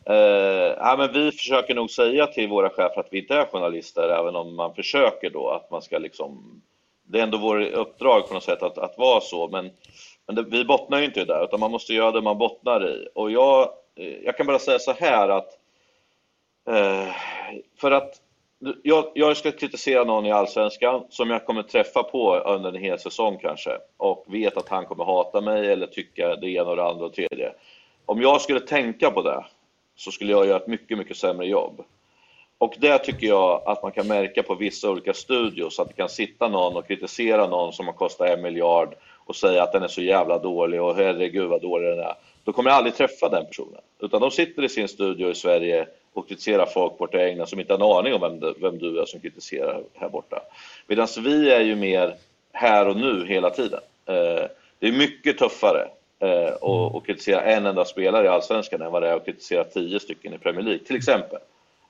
Eh, ja, men vi försöker nog säga till våra chefer att vi inte är journalister, även om man försöker då att man ska liksom, det är ändå vår uppdrag på något sätt att, att vara så, men, men det, vi bottnar ju inte där utan man måste göra det man bottnar i. Och jag, jag kan bara säga så här att eh, för att Jag, jag ska kritisera någon i Allsvenskan som jag kommer träffa på under en hel säsong kanske och vet att han kommer hata mig eller tycka det ena och det andra och tredje. Om jag skulle tänka på det så skulle jag göra ett mycket, mycket sämre jobb. Och det tycker jag att man kan märka på vissa olika studios, att det kan sitta någon och kritisera någon som har kostat en miljard och säga att den är så jävla dålig och herregud vad dålig den är. Då kommer jag aldrig träffa den personen. Utan de sitter i sin studio i Sverige och kritiserar folk borta i England som inte har en aning om vem du, vem du är som kritiserar här borta. Medan vi är ju mer här och nu hela tiden. Eh, det är mycket tuffare eh, att, att kritisera en enda spelare i Allsvenskan än vad det är att kritisera tio stycken i Premier League till exempel.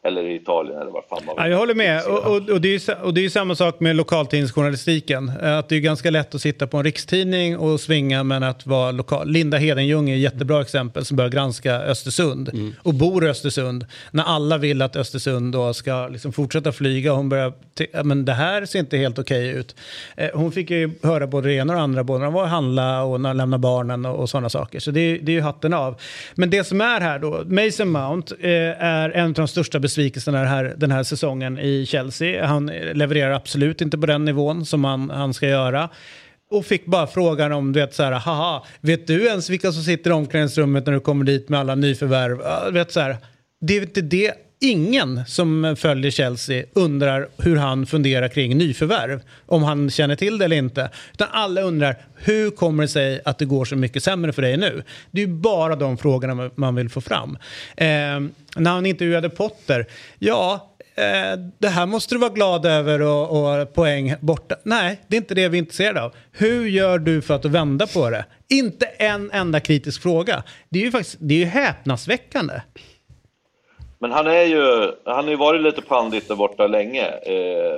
Eller i Italien eller vad fan man vill. Ja, jag håller med. Och, och, och, det är, och det är ju samma sak med lokaltidningsjournalistiken. Att det är ganska lätt att sitta på en rikstidning och svinga, men att vara lokal. Linda Hedenjung är ett jättebra exempel som börjar granska Östersund mm. och bor i Östersund. När alla vill att Östersund då ska liksom fortsätta flyga. Hon börjar, t- men det här ser inte helt okej ut. Hon fick ju höra både det ena och andra, både när de var och handla och när de lämnade barnen och, och sådana saker. Så det, det är ju hatten av. Men det som är här då, Mason Mount eh, är en av de största besvikelsen den här, den här säsongen i Chelsea. Han levererar absolut inte på den nivån som han, han ska göra. Och fick bara frågan om, du vet så här, haha, vet du ens vilka som sitter i omklädningsrummet när du kommer dit med alla nyförvärv? Uh, vet så här, det är inte det. Ingen som följer Chelsea undrar hur han funderar kring nyförvärv. Om han känner till det eller inte. Utan alla undrar, hur kommer det sig att det går så mycket sämre för dig nu? Det är ju bara de frågorna man vill få fram. Eh, när han intervjuade Potter, ja, eh, det här måste du vara glad över och, och poäng borta. Nej, det är inte det vi är intresserade av. Hur gör du för att vända på det? Inte en enda kritisk fråga. Det är ju faktiskt, det är ju häpnadsväckande. Men han är ju, han har ju varit lite pandit där borta länge eh,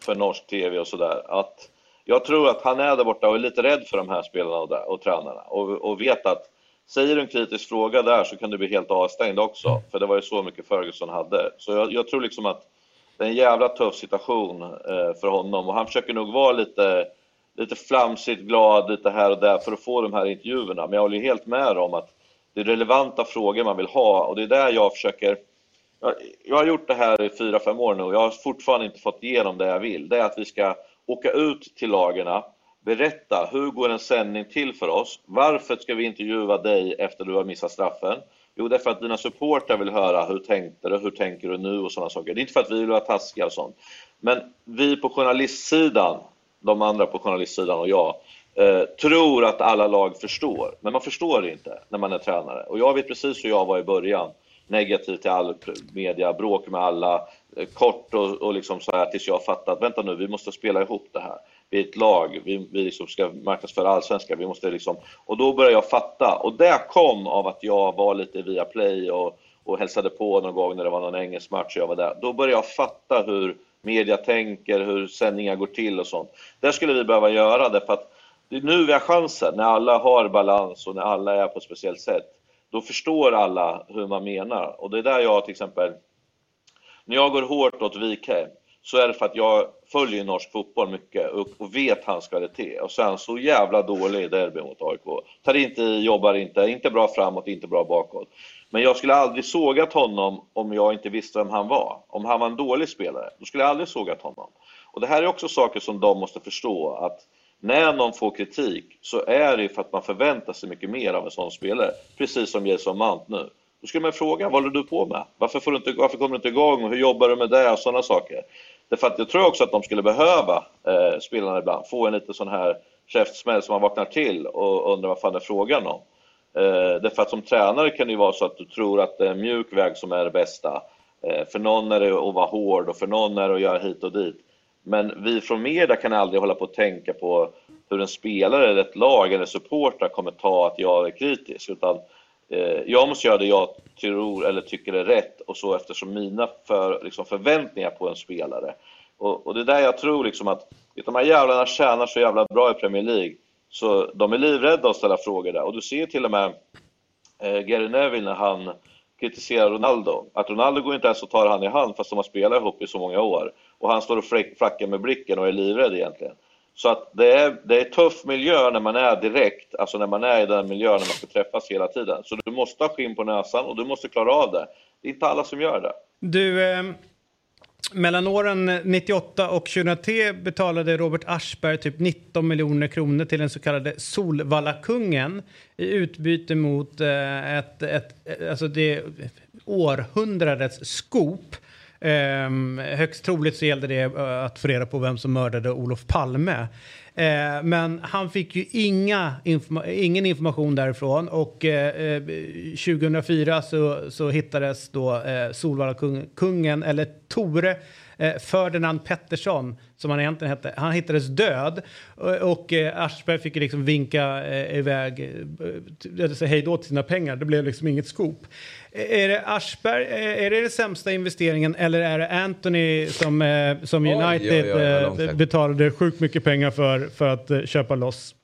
för norsk tv och sådär. Att jag tror att han är där borta och är lite rädd för de här spelarna och, där, och tränarna. Och, och vet att säger du en kritisk fråga där så kan du bli helt avstängd också. För det var ju så mycket Ferguson hade. Så jag, jag tror liksom att det är en jävla tuff situation eh, för honom. Och han försöker nog vara lite, lite flamsigt glad lite här och där för att få de här intervjuerna. Men jag håller ju helt med om att det är relevanta frågor man vill ha. Och det är där jag försöker... Jag har gjort det här i fyra, fem år nu och jag har fortfarande inte fått igenom det jag vill. Det är att vi ska åka ut till lagarna, berätta hur går en sändning till för oss. Varför ska vi intervjua dig efter du har missat straffen? Jo, det är för att dina supportrar vill höra hur tänkte du, hur tänker du nu och sådana saker. Det är inte för att vi vill ha taskiga och sånt. Men vi på journalistsidan, de andra på journalistsidan och jag, eh, tror att alla lag förstår. Men man förstår det inte när man är tränare. Och jag vet precis hur jag var i början. Negativ till all media, bråk med alla, kort och, och liksom så här tills jag fattat att vänta nu, vi måste spela ihop det här. Vi är ett lag, vi, vi liksom ska marknadsföra allsvenska, vi måste liksom... Och då började jag fatta, och det kom av att jag var lite via play och, och hälsade på någon gång när det var någon engelsk match och jag var där. Då började jag fatta hur media tänker, hur sändningar går till och sånt. Det skulle vi behöva göra därför att det är nu vi har chansen, när alla har balans och när alla är på ett speciellt sätt. Då förstår alla hur man menar. Och det är där jag till exempel, när jag går hårt åt Wikheim, så är det för att jag följer norsk fotboll mycket och, och vet hans kvalitet. Och sen så jävla dålig derby mot A I K. Tar inte, jobbar inte, inte bra framåt, inte bra bakåt. Men jag skulle aldrig sågat honom om jag inte visste vem han var. Om han var en dålig spelare, då skulle jag aldrig sågat honom. Och det här är också saker som de måste förstå, att när någon får kritik så är det för att man förväntar sig mycket mer av en sån spelare. Precis som Jason Mount nu. Då skulle man fråga, vad håller du på med? Varför, får du inte, varför kommer du inte igång? Hur jobbar du med det? Och sådana saker. Därför att jag tror också att de skulle behöva eh, spelarna ibland. Få en liten sån här käftsmäll som man vaknar till och undrar vad fan är frågan om. Eh, därför att som tränare kan det ju vara så att du tror att det är en mjuk väg som är det bästa. Eh, för någon är det att vara hård och för någon är det att göra hit och dit. Men vi från media kan aldrig hålla på att tänka på hur en spelare eller ett lag eller supportrar kommer ta att jag är kritisk. Utan eh, jag måste göra det jag tror eller tycker är rätt och så eftersom mina för, liksom, förväntningar på en spelare. Och, och det är där jag tror liksom att de här jävlarna tjänar så jävla bra i Premier League. Så de är livrädda att ställa frågor där. Och du ser till och med eh, Gary Neville när han kritiserar Ronaldo. Att Ronaldo går inte ens och tar han i hand fast de har spelat ihop i så många år. Och han står och flackar med blicken och är livrädd egentligen. Så att det är, det är tuff miljö när man är direkt. Alltså när man är i den miljön när man ska träffas hela tiden. Så du måste ha skinn på näsan och du måste klara av det. Det är inte alla som gör det. Du, eh, mellan åren nittioåtta och tjugohundratio betalade Robert Aschberg typ nitton miljoner kronor till den så kallade Solvalla-kungen. I utbyte mot eh, ett, ett, alltså det, århundradets skop. Um, högst troligt så gällde det uh, att få reda på vem som mördade Olof Palme. Uh, men han fick ju inga informa- ingen information därifrån och uh, tjugohundrafyra så, så hittades då uh, Solvalla-kungen eller Tore uh, Ferdinand Pettersson som han egentligen hette. Han hittades död uh, och uh, Aschberg fick liksom vinka uh, iväg uh, hej då till sina pengar. Det blev liksom inget skop. Är det Aschberg, är det den sämsta investeringen eller är det Anthony som, som United oj, oj, oj, betalade sjukt mycket pengar för, för att köpa loss?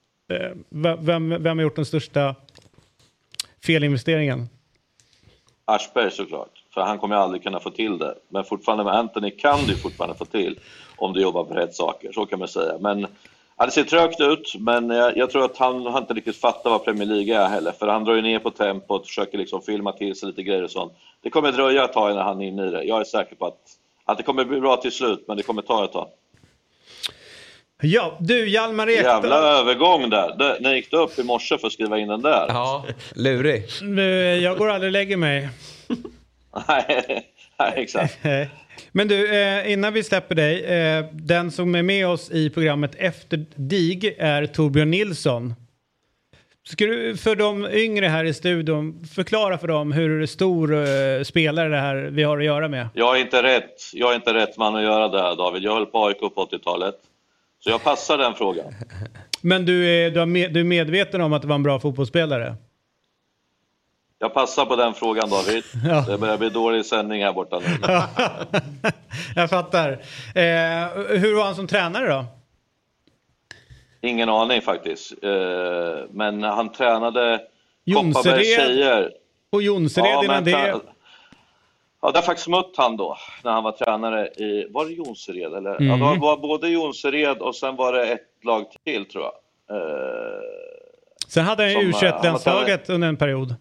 Vem, vem har gjort den största felinvesteringen? Aschberg såklart, för han kommer aldrig kunna få till det. Men fortfarande med Anthony kan du fortfarande få till om du jobbar på rätt saker, så kan man säga. Men ja, det ser trögt ut, men jag, jag tror att han, han inte riktigt fattar vad Premier League är heller. För han drar ju ner på tempot och försöker liksom filma till sig lite grejer och sånt. Det kommer dröja ett tag när han är inne i det. Jag är säker på att, att det kommer bli bra till slut, men det kommer ta ett tag. Ja, du Hjalmar Ekdal. Jävla övergång där. När gick du upp i morse för att skriva in den där? Ja, lurig. Jag går aldrig och lägger mig. Nej, nej, exakt. Men du, innan vi släpper dig, den som är med oss i programmet efter dig är Torbjörn Nilsson. Ska du för de yngre här i studion förklara för dem hur stor spelare det här vi har att göra med? Jag är inte rätt, jag är inte rätt man att göra det här, David. Jag höll på A I K på åttiotalet. Så jag passar den frågan. Men du är, du, har med, du är medveten om att du var en bra fotbollsspelare? Jag passar på den frågan, David. Ja. Det börjar bli dålig sändning här borta nu. Ja. Jag fattar. Eh, hur var han som tränare då? Ingen aning faktiskt. Eh, men han tränade Kopparbergs tjejer. Och Jonsered ja, innan tra- det... Ja, det har faktiskt mött han då när han var tränare i, var det Jonsered eller? Mm. Ja, det var både Jonsered och sen var det ett lag till tror jag. Eh, sen hade han ju U tjugoett-landslaget under en period.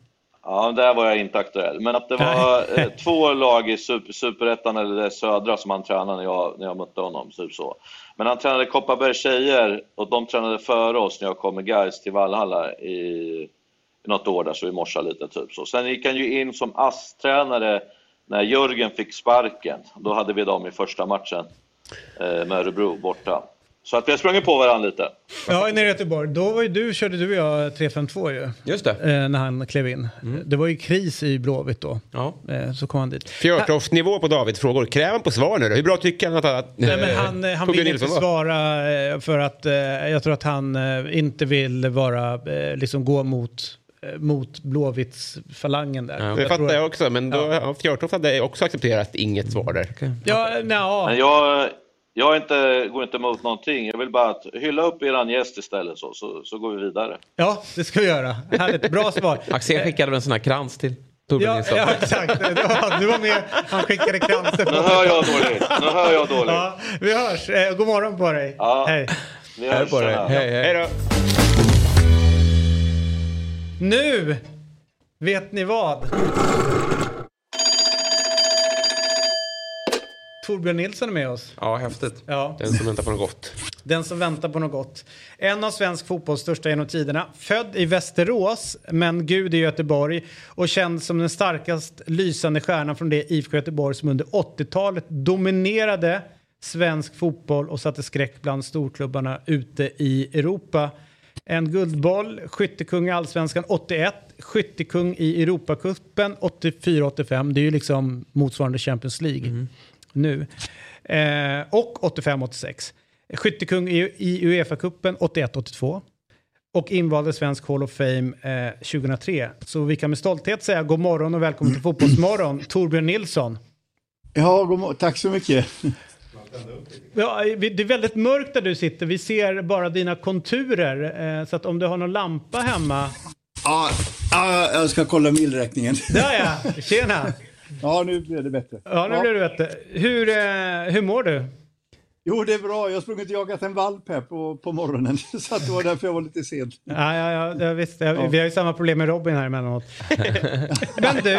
Ja, där var jag inte aktuell. Men att det var eh, två lag i super, Superettan eller Södra som han tränade när jag, när jag mötte honom. Typ så. Men han tränade Kopparbergs tjejer och de tränade före oss när jag kom med GAIS till Valhalla i, i något år där så vi morsade lite typ så. Sen gick han ju in som A S S-tränare när Jörgen fick sparken. Då hade vi dem i första matchen eh, med Örebro borta. Så att vi sprang på varandra lite. Ja, i Göteborg. Då var ju du, körde du och jag tre fem två ju. Just det. Eh, när han klev in. Mm. Det var ju kris i Blåvitt då. Ja. Eh, så kom han dit. Fjörtoftnivå på David frågor. Kräv han på svar nu då? Hur bra tycker han att han... Nej, men han, eh, han vill inte svara för att eh, jag tror att han eh, inte vill vara, eh, liksom gå mot... mot Blåvitts falangen där. Ja, jag det fattar jag, jag också, men då ja. Fjörtoft hade också accepterat inget svar där. Okay. Ja, no. Men jag, jag inte, går inte emot någonting. Jag vill bara att hylla upp eran gäst istället så, så, så går vi vidare. Ja, det ska vi göra. Härligt, bra svar. Axel skickade en sån här krans till Torbjörn Nilsson. Ja, ja, exakt. Ja, du var med. Han skickade kransen. Nu hör jag dåligt. Nu hör jag dåligt. Ja, vi hörs. Eh, god morgon på dig. Ja, hej. Vi hörs på dig. Hej, hej. Hej då. Nu vet ni vad? Torbjörn Nilsson är med oss. Ja, häftigt. Ja. Den som väntar på något gott. Den som väntar på något gott. En av svensk fotbolls största genom tiderna. Född i Västerås, men gud i Göteborg. Och känd som den starkast lysande stjärnan från det I F K Göteborg som under åttiotalet dominerade svensk fotboll och satte skräck bland storklubbarna ute i Europa. En guldboll, skyttekung i Allsvenskan åttioett, skyttekung i Europacupen åttiofyra åttiofem. Det är ju liksom motsvarande Champions League mm. nu. Eh, och åttiofem åttiosex. Skyttekung i, i UEFA-cupen åttioett åttiotvå. Och invalde Svensk Hall of Fame eh, tjugohundratre. Så vi kan med stolthet säga god morgon och välkommen till Fotbollsmorgon, Torbjörn Nilsson. Ja, god morgon. Tack så mycket. Ja, det är väldigt mörkt där du sitter. Vi ser bara dina konturer. Så att om du har någon lampa hemma. Ja, jag ska kolla milräkningen. Ja, ja. Tjena. Ja, nu blir det bättre. Ja, nu blir det bättre. Hur, hur mår du? Jo, det är bra. Jag sprungit och jagat en valp här på, på morgonen. Så att det var därför jag var lite sent. Ja, ja, ja visst. Vi har ju samma problem med Robin här emellanåt. Men du,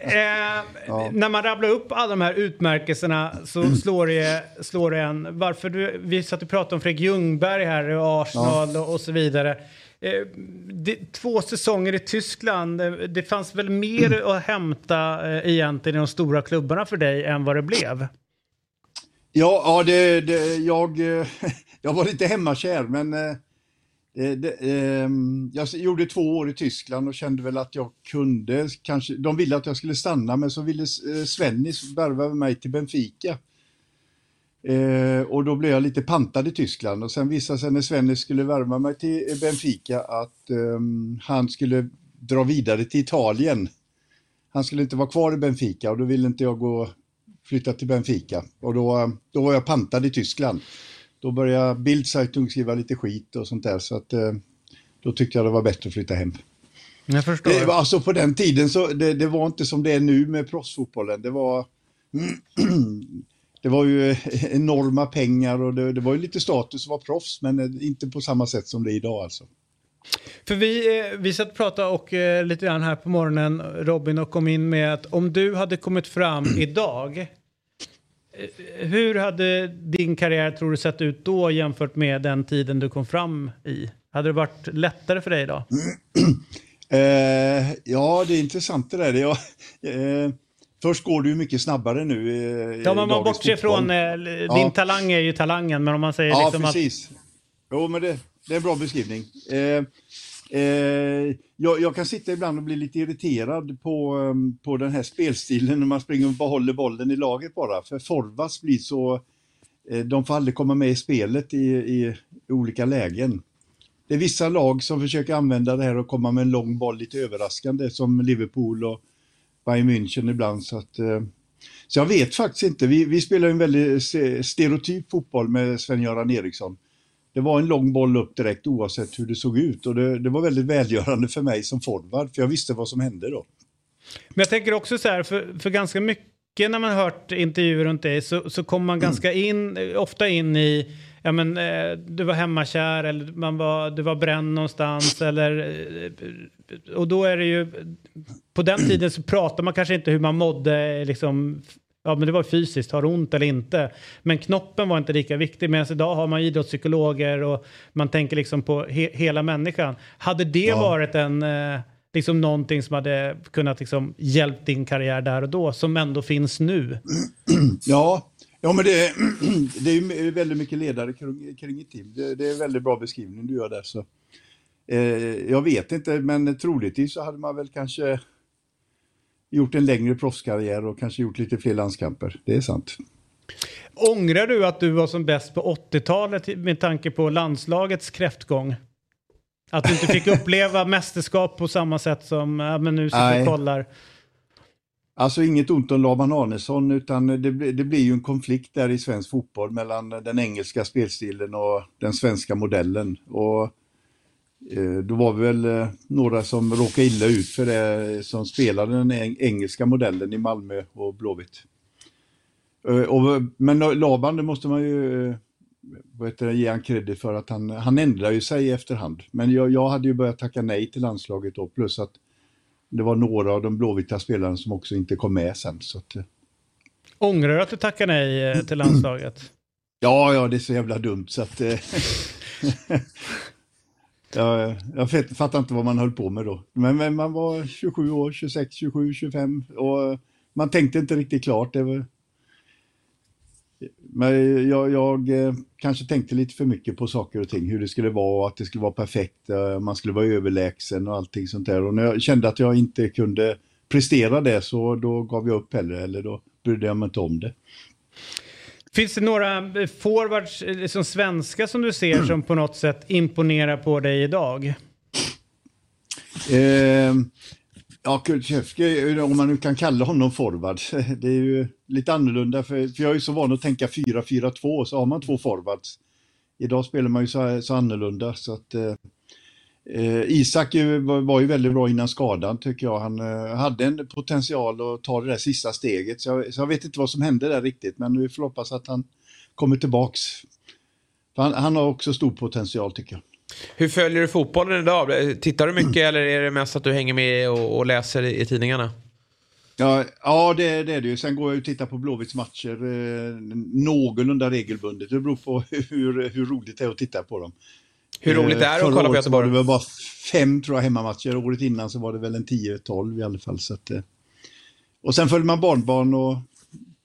eh, ja. När man rabblar upp alla de här utmärkelserna så slår det, slår det en. Varför du, vi satt och pratade om Fredrik Ljungberg här och Arsenal ja. och, och så vidare. Eh, det, två säsonger i Tyskland. Det fanns väl mer att hämta eh, egentligen i de stora klubbarna för dig än vad det blev? Ja, ja det, det, jag, jag var lite hemmakär, men det, det, jag gjorde två år i Tyskland och kände väl att jag kunde, kanske, de ville att jag skulle stanna, men så ville Svennis värva mig till Benfica. Och då blev jag lite pantad i Tyskland och sen visade sig när Svennis skulle värva mig till Benfica att um, han skulle dra vidare till Italien. Han skulle inte vara kvar i Benfica och då ville inte jag gå... flyttat till Benfica och då, då var jag pantad i Tyskland. Då började Bildzeitung skriva lite skit och sånt där så att då tyckte jag det var bättre att flytta hem. Jag förstår. Det, alltså på den tiden så det, det var inte som det är nu med proffsfotbollen. Det var det var ju enorma pengar och det, det var ju lite status att vara proffs men inte på samma sätt som det är idag alltså. För vi, vi satt och pratade och lite grann här på morgonen Robin och kom in med att om du hade kommit fram idag hur hade din karriär, tror du, sett ut då jämfört med den tiden du kom fram i? Hade det varit lättare för dig då? Eh, ja, det är intressant det där. Jag, eh, först går det ju mycket snabbare nu. Eh, ja, man bortser från eh, din ja. talang är ju talangen, men om man säger ja, liksom att... Ja, precis. Jo, men det, det är en bra beskrivning. Eh, Eh, jag, jag kan sitta ibland och bli lite irriterad på, um, på den här spelstilen när man springer och bara håller bollen i laget bara. För forwards blir så, eh, de får aldrig komma med i spelet i, i olika lägen. Det är vissa lag som försöker använda det här och komma med en lång boll lite överraskande, som Liverpool och Bayern München ibland. Så, att, eh, så jag vet faktiskt inte. Vi, vi spelar en väldigt stereotyp fotboll med Sven-Göran Eriksson. Det var en lång boll upp direkt oavsett hur det såg ut. Och det, det var väldigt välgörande för mig som forward. För jag visste vad som hände då. Men jag tänker också så här. För, för ganska mycket när man hört intervjuer runt dig. Så, så kom man mm. ganska in. Ofta in i. Ja men eh, du var hemmakär. Eller man var, du var bränd någonstans. Eller, och då är det ju. På den tiden så pratar man kanske inte hur man mådde. Liksom. Ja, men det var fysiskt, har ont eller inte. Men knoppen var inte lika viktig. Medan idag har man idrottspsykologer och man tänker liksom på he- hela människan. Hade det ja. varit en, eh, liksom någonting som hade kunnat liksom hjälpt din karriär där och då, som ändå finns nu? Ja, ja men det, det är ju väldigt mycket ledare kring, kring ett team. Det, det är en väldigt bra beskrivning du gör där. Så. Eh, jag vet inte, men troligtvis så hade man väl kanske... gjort en längre proffskarriär och kanske gjort lite fler landskamper. Det är sant. Ångrar du att du var som bäst på åttiotalet med tanke på landslagets kräftgång? Att du inte fick uppleva mästerskap på samma sätt som ja, men nu sitter vi kollar. Alltså inget ont om Laban Arnesson, utan det, det blir ju en konflikt där i svensk fotboll mellan den engelska spelstilen och den svenska modellen. Och då var vi väl några som råkade illa ut för det, som spelade den engelska modellen i Malmö och Blåvitt. Men Laban, det måste man ju vet du, ge han kredit för, att han, han ändrar ju sig i efterhand. Men jag, jag hade ju börjat tacka nej till landslaget då, plus att det var några av de blåvita spelarna som också inte kom med sen. Så att... Ångrar du att du tackar nej till landslaget? Ja, ja, det är så jävla dumt så att... Jag, jag fattar inte vad man höll på med då. Men, men man var tjugosju år, tjugosex, tjugosju, tjugofem. Och man tänkte inte riktigt klart. Det var... Men jag, jag kanske tänkte lite för mycket på saker och ting. Hur det skulle vara, att det skulle vara perfekt. Man skulle vara överlägsen och allting sånt där. Och när jag kände att jag inte kunde prestera det, så då gav jag upp heller. Eller då brydde jag mig inte om det. Finns det några forwards liksom svenska som du ser som på något sätt imponerar på dig idag? Eh, ja, Kulusevski, om man nu kan kalla honom forward. Det är ju lite annorlunda, för, för jag är ju så van att tänka fyra fyra två, så har man två forwards. Idag spelar man ju så, så annorlunda. Så att, eh, Isak var, var ju väldigt bra innan skadan, tycker jag. Han eh, hade en potential att ta det där sista steget. Så jag, så jag vet inte vad som hände där riktigt. Men vi får hoppas att han kommer tillbaks. För han, han har också stor potential, tycker jag. Hur följer du fotbollen idag? Tittar du mycket eller är det mest att du hänger med och, och läser i, i tidningarna? Ja, ja det, det är det ju. Sen går jag och tittar på Blåvitts matcher eh, någorlunda regelbundet. Det beror på hur, hur roligt det är att titta på dem. Hur roligt det är att kolla på Göteborg? Det var bara fem, tror jag, hemmamatcher. Året innan så var det väl en tio tolv i alla fall. Så att, och sen följde man barnbarn och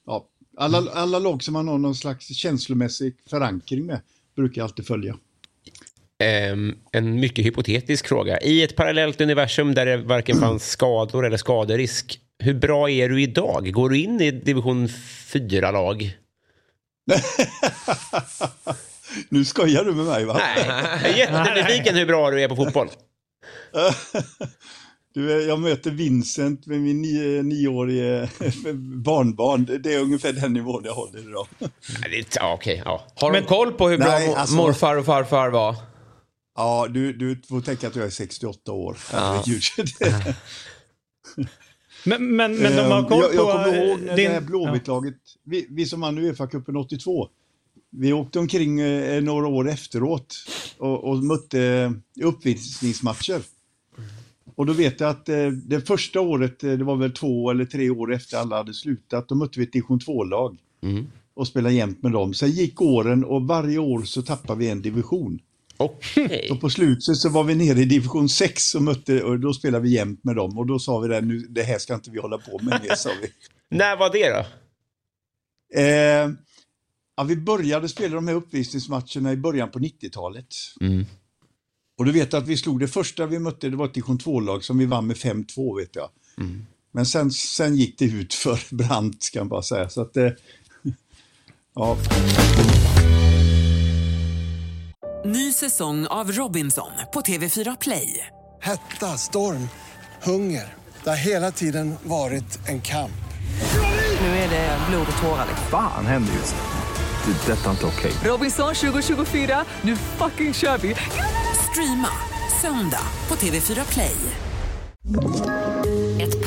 ja, alla, alla lag som man har någon slags känslomässig förankring med brukar jag alltid följa. Um, en mycket hypotetisk fråga. I ett parallellt universum där det varken fanns skador eller skaderisk, hur bra är du idag? Går du in i division fyra-lag? Nu skojar du med mig, va? Nej, jag är jättenyfiken hur bra du är på fotboll. Du, jag möter Vincent med min nio, nioårige barnbarn. Det är ungefär den nivån jag håller idag. Ja, okej. Ja. Har Men, du koll på hur nej, bra alltså, morfar och farfar var? Ja, du, du får tänka att jag är sextioåtta år. Ja. Men, men, men de har koll jag, på... Jag kommer ihåg när din... det här Blåvittlaget... Ja. Vi, vi som vann UEFA-cupen åttiotvå... Vi åkte omkring eh, några år efteråt och, och mötte eh, uppvisningsmatcher. Och då vet jag att eh, det första året, eh, det var väl två eller tre år efter alla hade slutat, då mötte vi ett division två-lag. Mm. och spelade jämt med dem. Sen gick åren och varje år så tappade vi en division. Okay. Så på slutet så var vi nere i division sex och, mötte, och då spelade vi jämt med dem. Och då sa vi där, nu, det här ska inte vi hålla på med mer, sa vi. När var det då? Eh, ja, vi började spela de här uppvisningsmatcherna i början på nittiotalet. Mm. Och du vet att vi slog det första vi mötte, det var ett division två-lag som vi vann med fem två, vet jag. Mm. Men sen, sen gick det ut för brant, kan man bara säga. Så att, eh, ja... Ny säsong av Robinson på T V fyra Play. Hetta, storm, hunger. Det har hela tiden varit en kamp. Nu är det blod och tårar. Fan, händer just det. Det är detta inte okej. Okay. Robinson tjugo tjugofyra, nu fucking kör vi. Streama söndag på T V fyra Play. Ett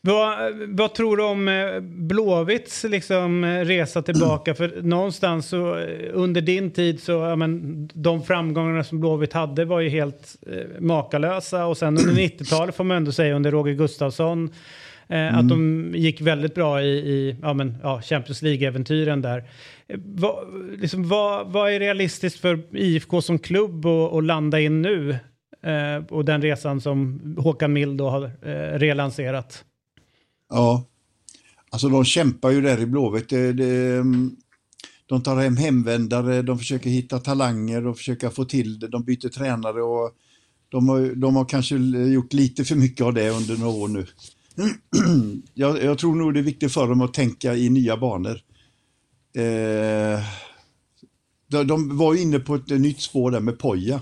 Vad, vad tror du om Blåvitts liksom resa tillbaka? För någonstans så, under din tid så, ja, men, de framgångarna som Blåvitt hade var ju helt eh, makalösa. Och sen under nittiotalet får man ändå säga under Roger Gustafsson eh, mm. att de gick väldigt bra i, i ja, men, ja, Champions League-äventyren där. Va, liksom, va, vad är realistiskt för I F K som klubb att landa in nu? Eh, och den resan som Håkan Mild då har eh, relanserat. Ja, alltså de kämpar ju där i Blåvitt. De, de, de tar hem hemvändare, de försöker hitta talanger och försöker få till det. De byter tränare och de har, de har kanske gjort lite för mycket av det under några år nu. Jag, jag tror nog det är viktigt för dem att tänka i nya banor. Eh, de, de var inne på ett nytt spår där med Poja.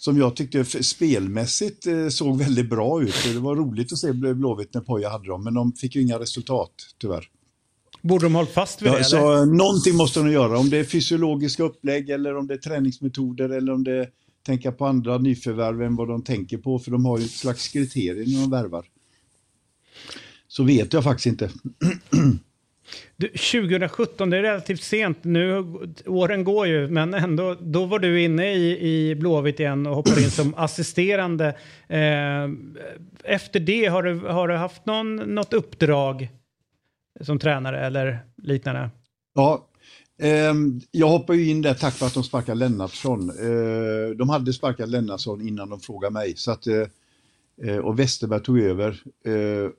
Som jag tyckte spelmässigt såg väldigt bra ut. Det var roligt att se Blåvitt när Poja hade dem. Men de fick ju inga resultat, tyvärr. Borde de hålla fast vid ja, det? Så eller? Någonting måste de göra. Om det är fysiologiska upplägg eller om det är träningsmetoder. Eller om det är tänka på andra nyförvärv än vad de tänker på. För de har ju ett slags kriterier när de värvar. Så vet jag faktiskt inte. Du, tjugosjutton, det är relativt sent nu, åren går ju, men ändå, då var du inne i, i Blåvitt igen och hoppade in som assisterande. Eh, efter det, har du, har du haft någon, något uppdrag som tränare eller liknande? Ja, eh, jag hoppade ju in där tack för att de sparkade Lennartsson. Eh, de hade sparkat Lennartsson innan de frågade mig, så att, eh, och Westerberg tog över. Eh,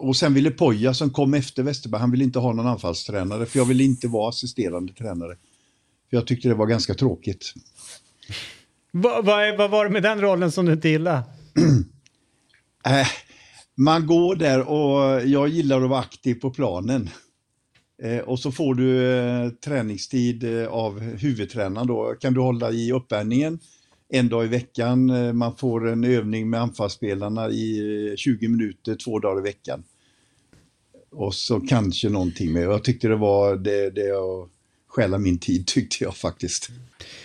Och sen ville Poja som kom efter Westerberg, han ville inte ha någon anfallstränare. För jag ville inte vara assisterande tränare. För jag tyckte det var ganska tråkigt. Vad va, va var det med den rollen som du inte gillade? äh, man går där och jag gillar att vara aktiv på planen. Eh, och så får du eh, träningstid eh, av huvudtränaren då. Kan du hålla i uppvärmningen en dag i veckan. Eh, man får en övning med anfallsspelarna i eh, tjugo minuter, två dagar i veckan. Och så kanske någonting med. Jag tyckte det var det, det jag skälla min tid tyckte jag faktiskt.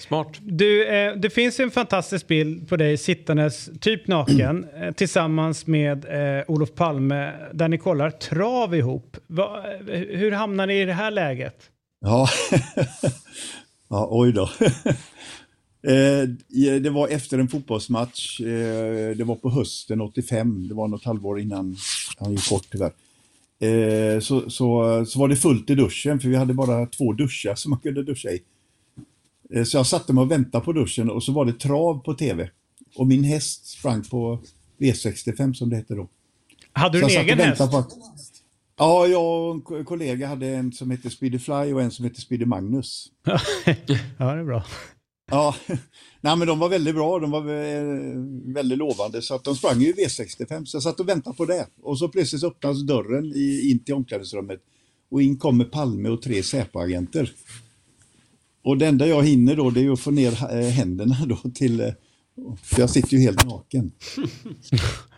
Smart. Du, eh, det finns en fantastisk bild på dig sittandes typ naken eh, tillsammans med eh, Olof Palme där ni kollar trav ihop. Va, hur hamnar ni i det här läget? Ja, ja oj då. eh, det var efter en fotbollsmatch. Eh, det var på hösten åttiofem. Det var något halvår innan han gick bort tyvärr. Eh, så, så, så var det fullt i duschen för vi hade bara två duschar som man kunde duscha i. Eh, så jag satte mig och väntade på duschen och så var det trav på tv. Och min häst sprang på V sextiofem som det heter då. Hade du en egen häst? Att... Ja, jag och en kollega hade en som heter Speedy Fly och en som heter Speedy Magnus. Ja, det är bra. Ja, nej, men de var väldigt bra, de var väldigt lovande så att de sprang ju V sextiofem så jag satt och väntade på det och så plötsligt öppnas dörren i, in till omklädningsrummet och in kommer Palme och tre Säpo-agenter och det enda jag hinner då det är att få ner händerna då till Jag sitter ju helt naken.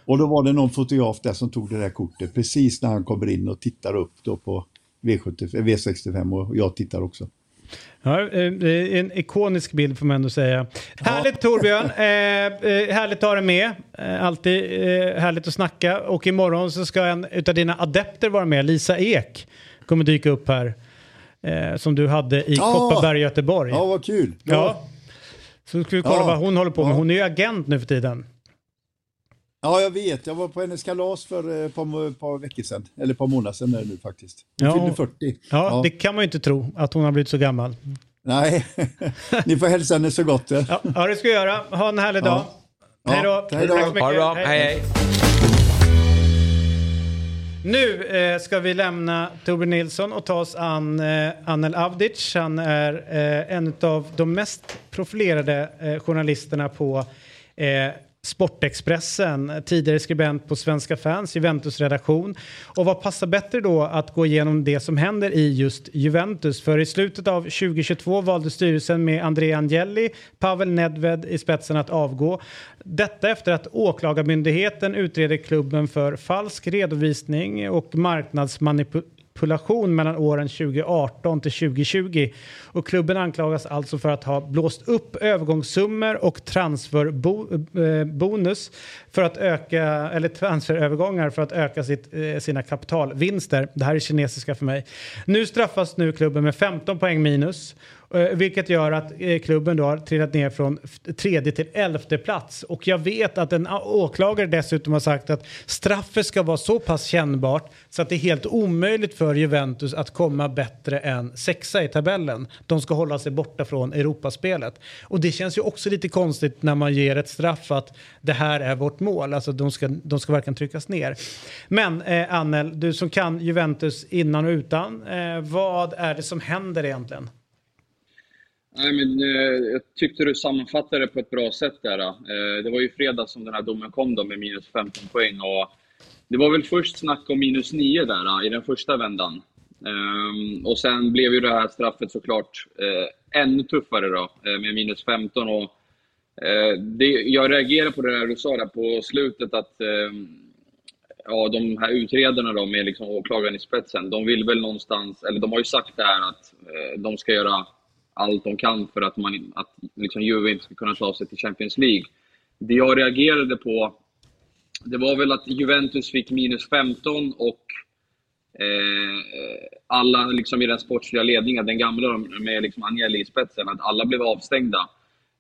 Och då var det någon fotograf där som tog det där kortet precis när han kommer in och tittar upp då på V sjuttiofem, V sextiofem, och jag tittar också. Ja, en ikonisk bild får man ändå säga. Ja. Härligt Torbjörn, eh, härligt att ha dig med. Alltid eh, härligt att snacka. Och imorgon så ska en utav dina adepter vara med, Lisa Ek. Kommer dyka upp här eh, som du hade i ja. Kopparberg, Göteborg. Ja, vad kul. Ja. Ja. Så ska vi kolla ja. vad hon håller på med. Hon är ju agent nu för tiden. Ja, jag vet. Jag var på hennes kalas för ett par, par veckor sedan. Eller ett par månader sedan är det nu faktiskt. Hon ja. fyllde fyrtio. Ja, ja, det kan man ju inte tro att hon har blivit så gammal. Nej, ni får hälsa henne så gott. Ja, ja, det ska jag göra. Ha en härlig dag. Ja. Hej då. Ja. Hej då. Tack så mycket. Ha det bra. Hej, hej. Nu eh, ska vi lämna Torbjörn Nilsson och ta oss an eh, Anel Avdic. Han är eh, en av de mest profilerade eh, journalisterna på... Eh, Sportexpressen, tidigare skribent på Svenska Fans, Juventus-redaktion. Och vad passar bättre då att gå igenom det som händer i just Juventus? För i slutet av tjugohundratjugotvå valde styrelsen med Andrea Agnelli, Pavel Nedved i spetsen att avgå. Detta efter att åklagarmyndigheten utreder klubben för falsk redovisning och marknadsmanipulation mellan åren tjugoarton till tjugotjugo, och klubben anklagas alltså för att ha blåst upp övergångssummor och transferbonus för att öka, eller transferövergångar för att öka sitt, sina kapitalvinster. Det här är kinesiska för mig. Nu straffas nu klubben med femton poäng minus, vilket gör att klubben då har trillat ner från tredje till elfte plats. Och jag vet att en åklagare dessutom har sagt att straffet ska vara så pass kännbart så att det är helt omöjligt för Juventus att komma bättre än sexa i tabellen. De ska hålla sig borta från Europaspelet. Och det känns ju också lite konstigt när man ger ett straff att det här är vårt mål. Alltså de ska, de ska verkligen tryckas ner. Men eh, Anel, du som kan Juventus innan och utan, eh, vad är det som händer egentligen? Nej, men, eh, jag tyckte du sammanfattade det på ett bra sätt där. Eh, det var ju fredag som den här domen kom då, med minus femton poäng. Och det var väl först snack om minus nio där i den första vändan. Eh, och sen blev ju det här straffet såklart eh, ännu tuffare då, eh, med minus femton. Och, eh, det, jag reagerar på det där du sa där på slutet, att eh, ja, de här utredarna då, med liksom åklagaren i spetsen, de vill väl någonstans, eller de har ju sagt det här att eh, de ska göra allt de kan för att, man, att liksom Juve inte ska kunna ta sig till Champions League. Det jag reagerade på, det var väl att Juventus fick minus femton, och eh, alla liksom i den sportsliga ledningen, den gamla med liksom Agnelli i spetsen, att alla blev avstängda.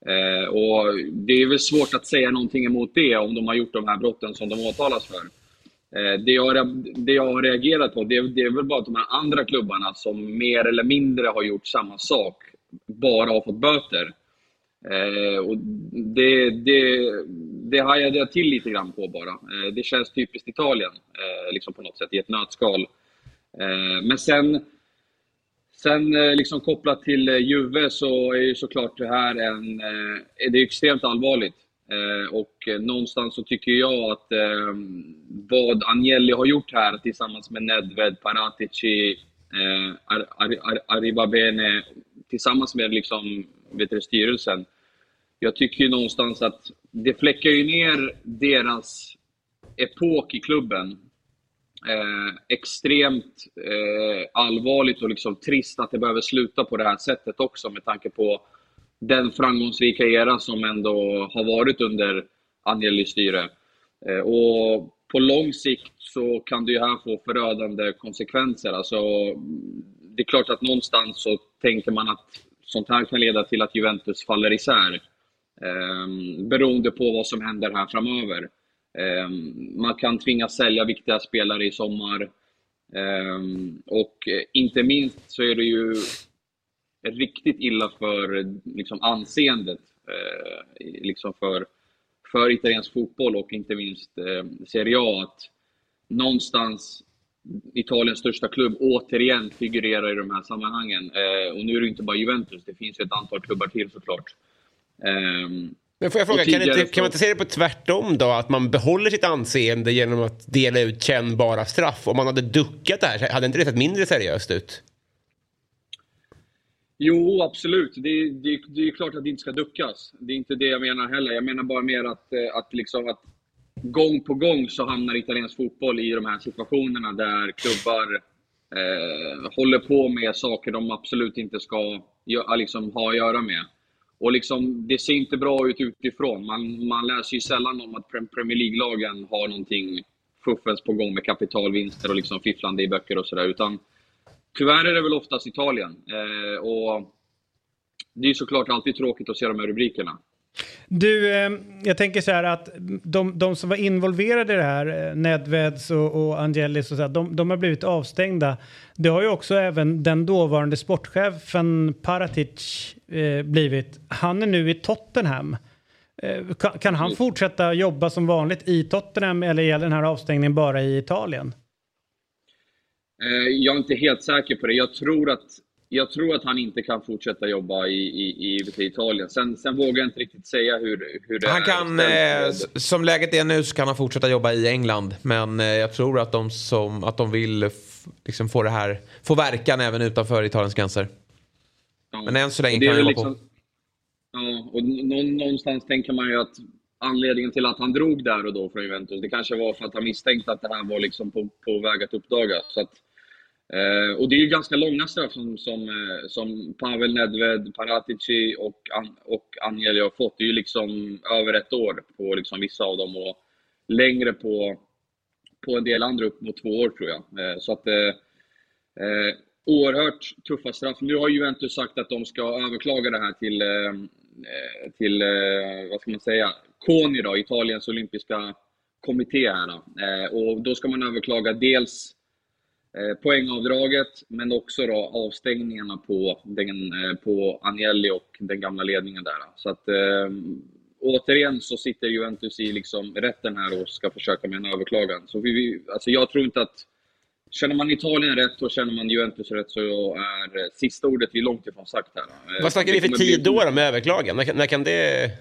Eh, och det är väl svårt att säga någonting emot det om de har gjort de här brotten som de åtalas för. Eh, det, jag, det jag har reagerat på, det, det är väl bara att de här andra klubbarna som mer eller mindre har gjort samma sak bara har fått böter. Eh, och det, det, det hajade jag till lite grann på bara. Eh, det känns typiskt Italien, eh, liksom på något sätt, i ett nötskal. Eh, men sen, sen eh, liksom kopplat till eh, Juve, så är ju såklart det här en, eh, det är extremt allvarligt. Eh, och eh, någonstans så tycker jag att eh, vad Agnelli har gjort här tillsammans med Nedved, Paratici, eh, Ar- Ar- Ar- Arribabene, tillsammans med liksom, vet du, styrelsen. Jag tycker ju någonstans att det fläckar ju ner deras epok i klubben. Eh, extremt eh, allvarligt och liksom trist att det behöver sluta på det här sättet också, med tanke på den framgångsrika era som ändå har varit under Agnellis styre. Eh, och på lång sikt så kan det ju här få förödande konsekvenser. Alltså, det är klart att någonstans så tänker man att sånt här kan leda till att Juventus faller isär, eh, beroende på vad som händer här framöver. Eh, man kan tvingas sälja viktiga spelare i sommar. Eh, och inte minst så är det ju riktigt illa för liksom, anseendet eh, liksom för, för italiensk fotboll, och inte minst eh, Serie A, att någonstans Italiens största klubb återigen figurerar i de här sammanhangen. Eh, och nu är det inte bara Juventus, det finns ju ett antal klubbar till såklart. Eh, Men får jag fråga, kan, inte, kan man inte se det på tvärtom då? Att man behåller sitt anseende genom att dela ut kännbara straff. Om man hade duckat det här, hade inte det sett mindre seriöst ut? Jo, absolut. Det, det, det är klart att det inte ska duckas. Det är inte det jag menar heller. Jag menar bara mer att, att, liksom, att gång på gång så hamnar italiensk fotboll i de här situationerna där klubbar eh, håller på med saker de absolut inte ska liksom, ha att göra med. Och liksom, det ser inte bra ut utifrån. Man, man läser ju sällan om att Premier League-lagen har någonting fuffens på gång med kapitalvinster och liksom fifflande i böcker och sådär. Utan tyvärr är det väl oftast Italien. Eh, och det är såklart alltid tråkigt att se de här rubrikerna. Du, eh, jag tänker så här att de, de som var involverade i det här, Nedveds och, och Angelis och så här, de, de har blivit avstängda. Det har ju också även den dåvarande sportchefen Paratić eh, blivit. Han är nu i Tottenham. Eh, kan, kan han fortsätta jobba som vanligt i Tottenham eller gäller den här avstängningen bara i Italien? Eh, jag är inte helt säker på det. Jag tror att Jag tror att han inte kan fortsätta jobba i, i, i Italien. Sen, sen vågar jag inte riktigt säga hur, hur det han är. Kan, eh, som läget är nu så kan han fortsätta jobba i England. Men eh, jag tror att de, som, att de vill f- liksom få det här, få verkan även utanför Italiens gränser. Ja. Men än så länge kan han jobba liksom, på. Ja, och n- någonstans tänker man ju att anledningen till att han drog där och då från Juventus, det kanske var för att han misstänkte att det här var liksom på, på väg att uppdagas. Så att Eh, och det är ju ganska långa straff som, som, eh, som Pavel Nedved, Paratici och, An- och Agnelli har fått. Det är ju liksom över ett år på liksom vissa av dem och längre på, på en del andra upp mot två år tror jag. Eh, så att eh, eh, oerhört tuffa straff. Nu har Juventus sagt att de ska överklaga det här till, eh, till eh, vad ska man säga, CONI då, Italiens olympiska kommitté här då. Eh, och då ska man överklaga dels poängavdraget, men också då avstängningarna på, den, på Agnelli och den gamla ledningen där. Så att eh, återigen så sitter Juventus i liksom rätten här och ska försöka med en överklagan. Så vi, alltså jag tror inte att, känner man Italien rätt och känner man Juventus rätt så är sista ordet vi långt ifrån sagt här. Vad snackar vi för tid bli... då med överklagan? När, när kan det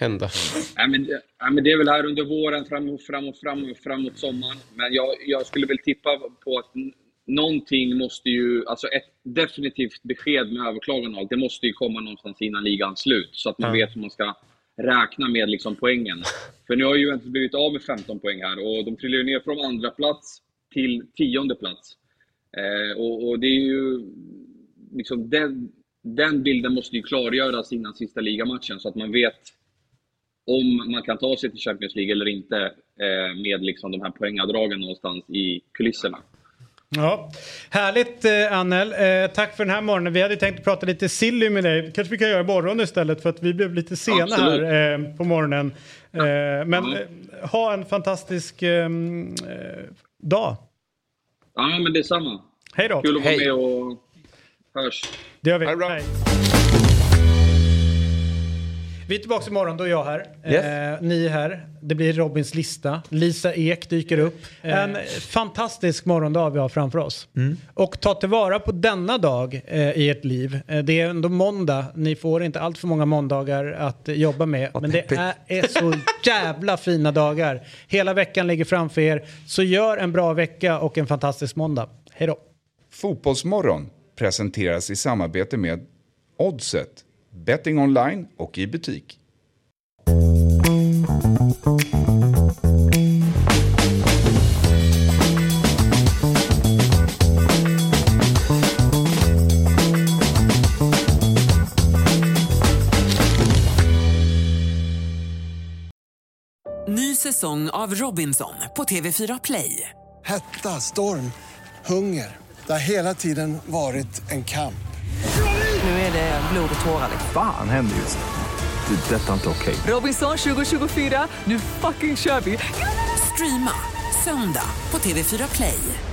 hända? Nej, men, nej, men det är väl här under våren fram och fram och fram och framåt sommaren. Men jag, jag skulle väl tippa på att n- någonting måste ju, alltså ett definitivt besked med överklagan och allt, det måste ju komma någonstans innan ligans slut så att man mm. vet hur man ska räkna med liksom poängen. För nu har ju inte blivit av med femton poäng här och de trillar ju ner från andra plats till tionde plats. Eh, och, och det är ju liksom den, den bilden måste ju klargöras innan sista ligamatchen så att man vet om man kan ta sig till Champions League eller inte eh, med liksom de här poängavdragen någonstans i kulisserna. Ja, härligt eh, Anel. Eh, tack för den här morgonen. Vi hade tänkt prata lite silly med dig. Kanske vi kan göra imorgon istället för att vi blev lite sena Absolut. här eh, på morgonen. Eh, men ja. eh, ha en fantastisk eh, dag. Ja, men det är samma. Hej då. Kul att vara med och hörs. Det gör vi. Hej. Vi är tillbaka imorgon, då är jag här. Yes. Eh, ni är här. Det blir Robins lista. Lisa Ek dyker upp. En eh. fantastisk morgondag vi har framför oss. Mm. Och ta tillvara på denna dag eh, i ert liv. Eh, det är ändå måndag. Ni får inte allt för många måndagar att eh, jobba med. Vad men det är, är så jävla fina dagar. Hela veckan ligger framför er. Så gör en bra vecka och en fantastisk måndag. Hej då. Fotbollsmorgon presenteras i samarbete med Oddset. Betting online och i butik. Ny säsong av Robinson på T V fyra Play. Hetta, storm, hunger. Det har hela tiden varit en kamp. Nu är det blod och tårar. Fan händer just det. Det är detta inte okej. Robinson tjugo tjugofyra, nu fucking kör vi. Streama söndag på T V fyra Play.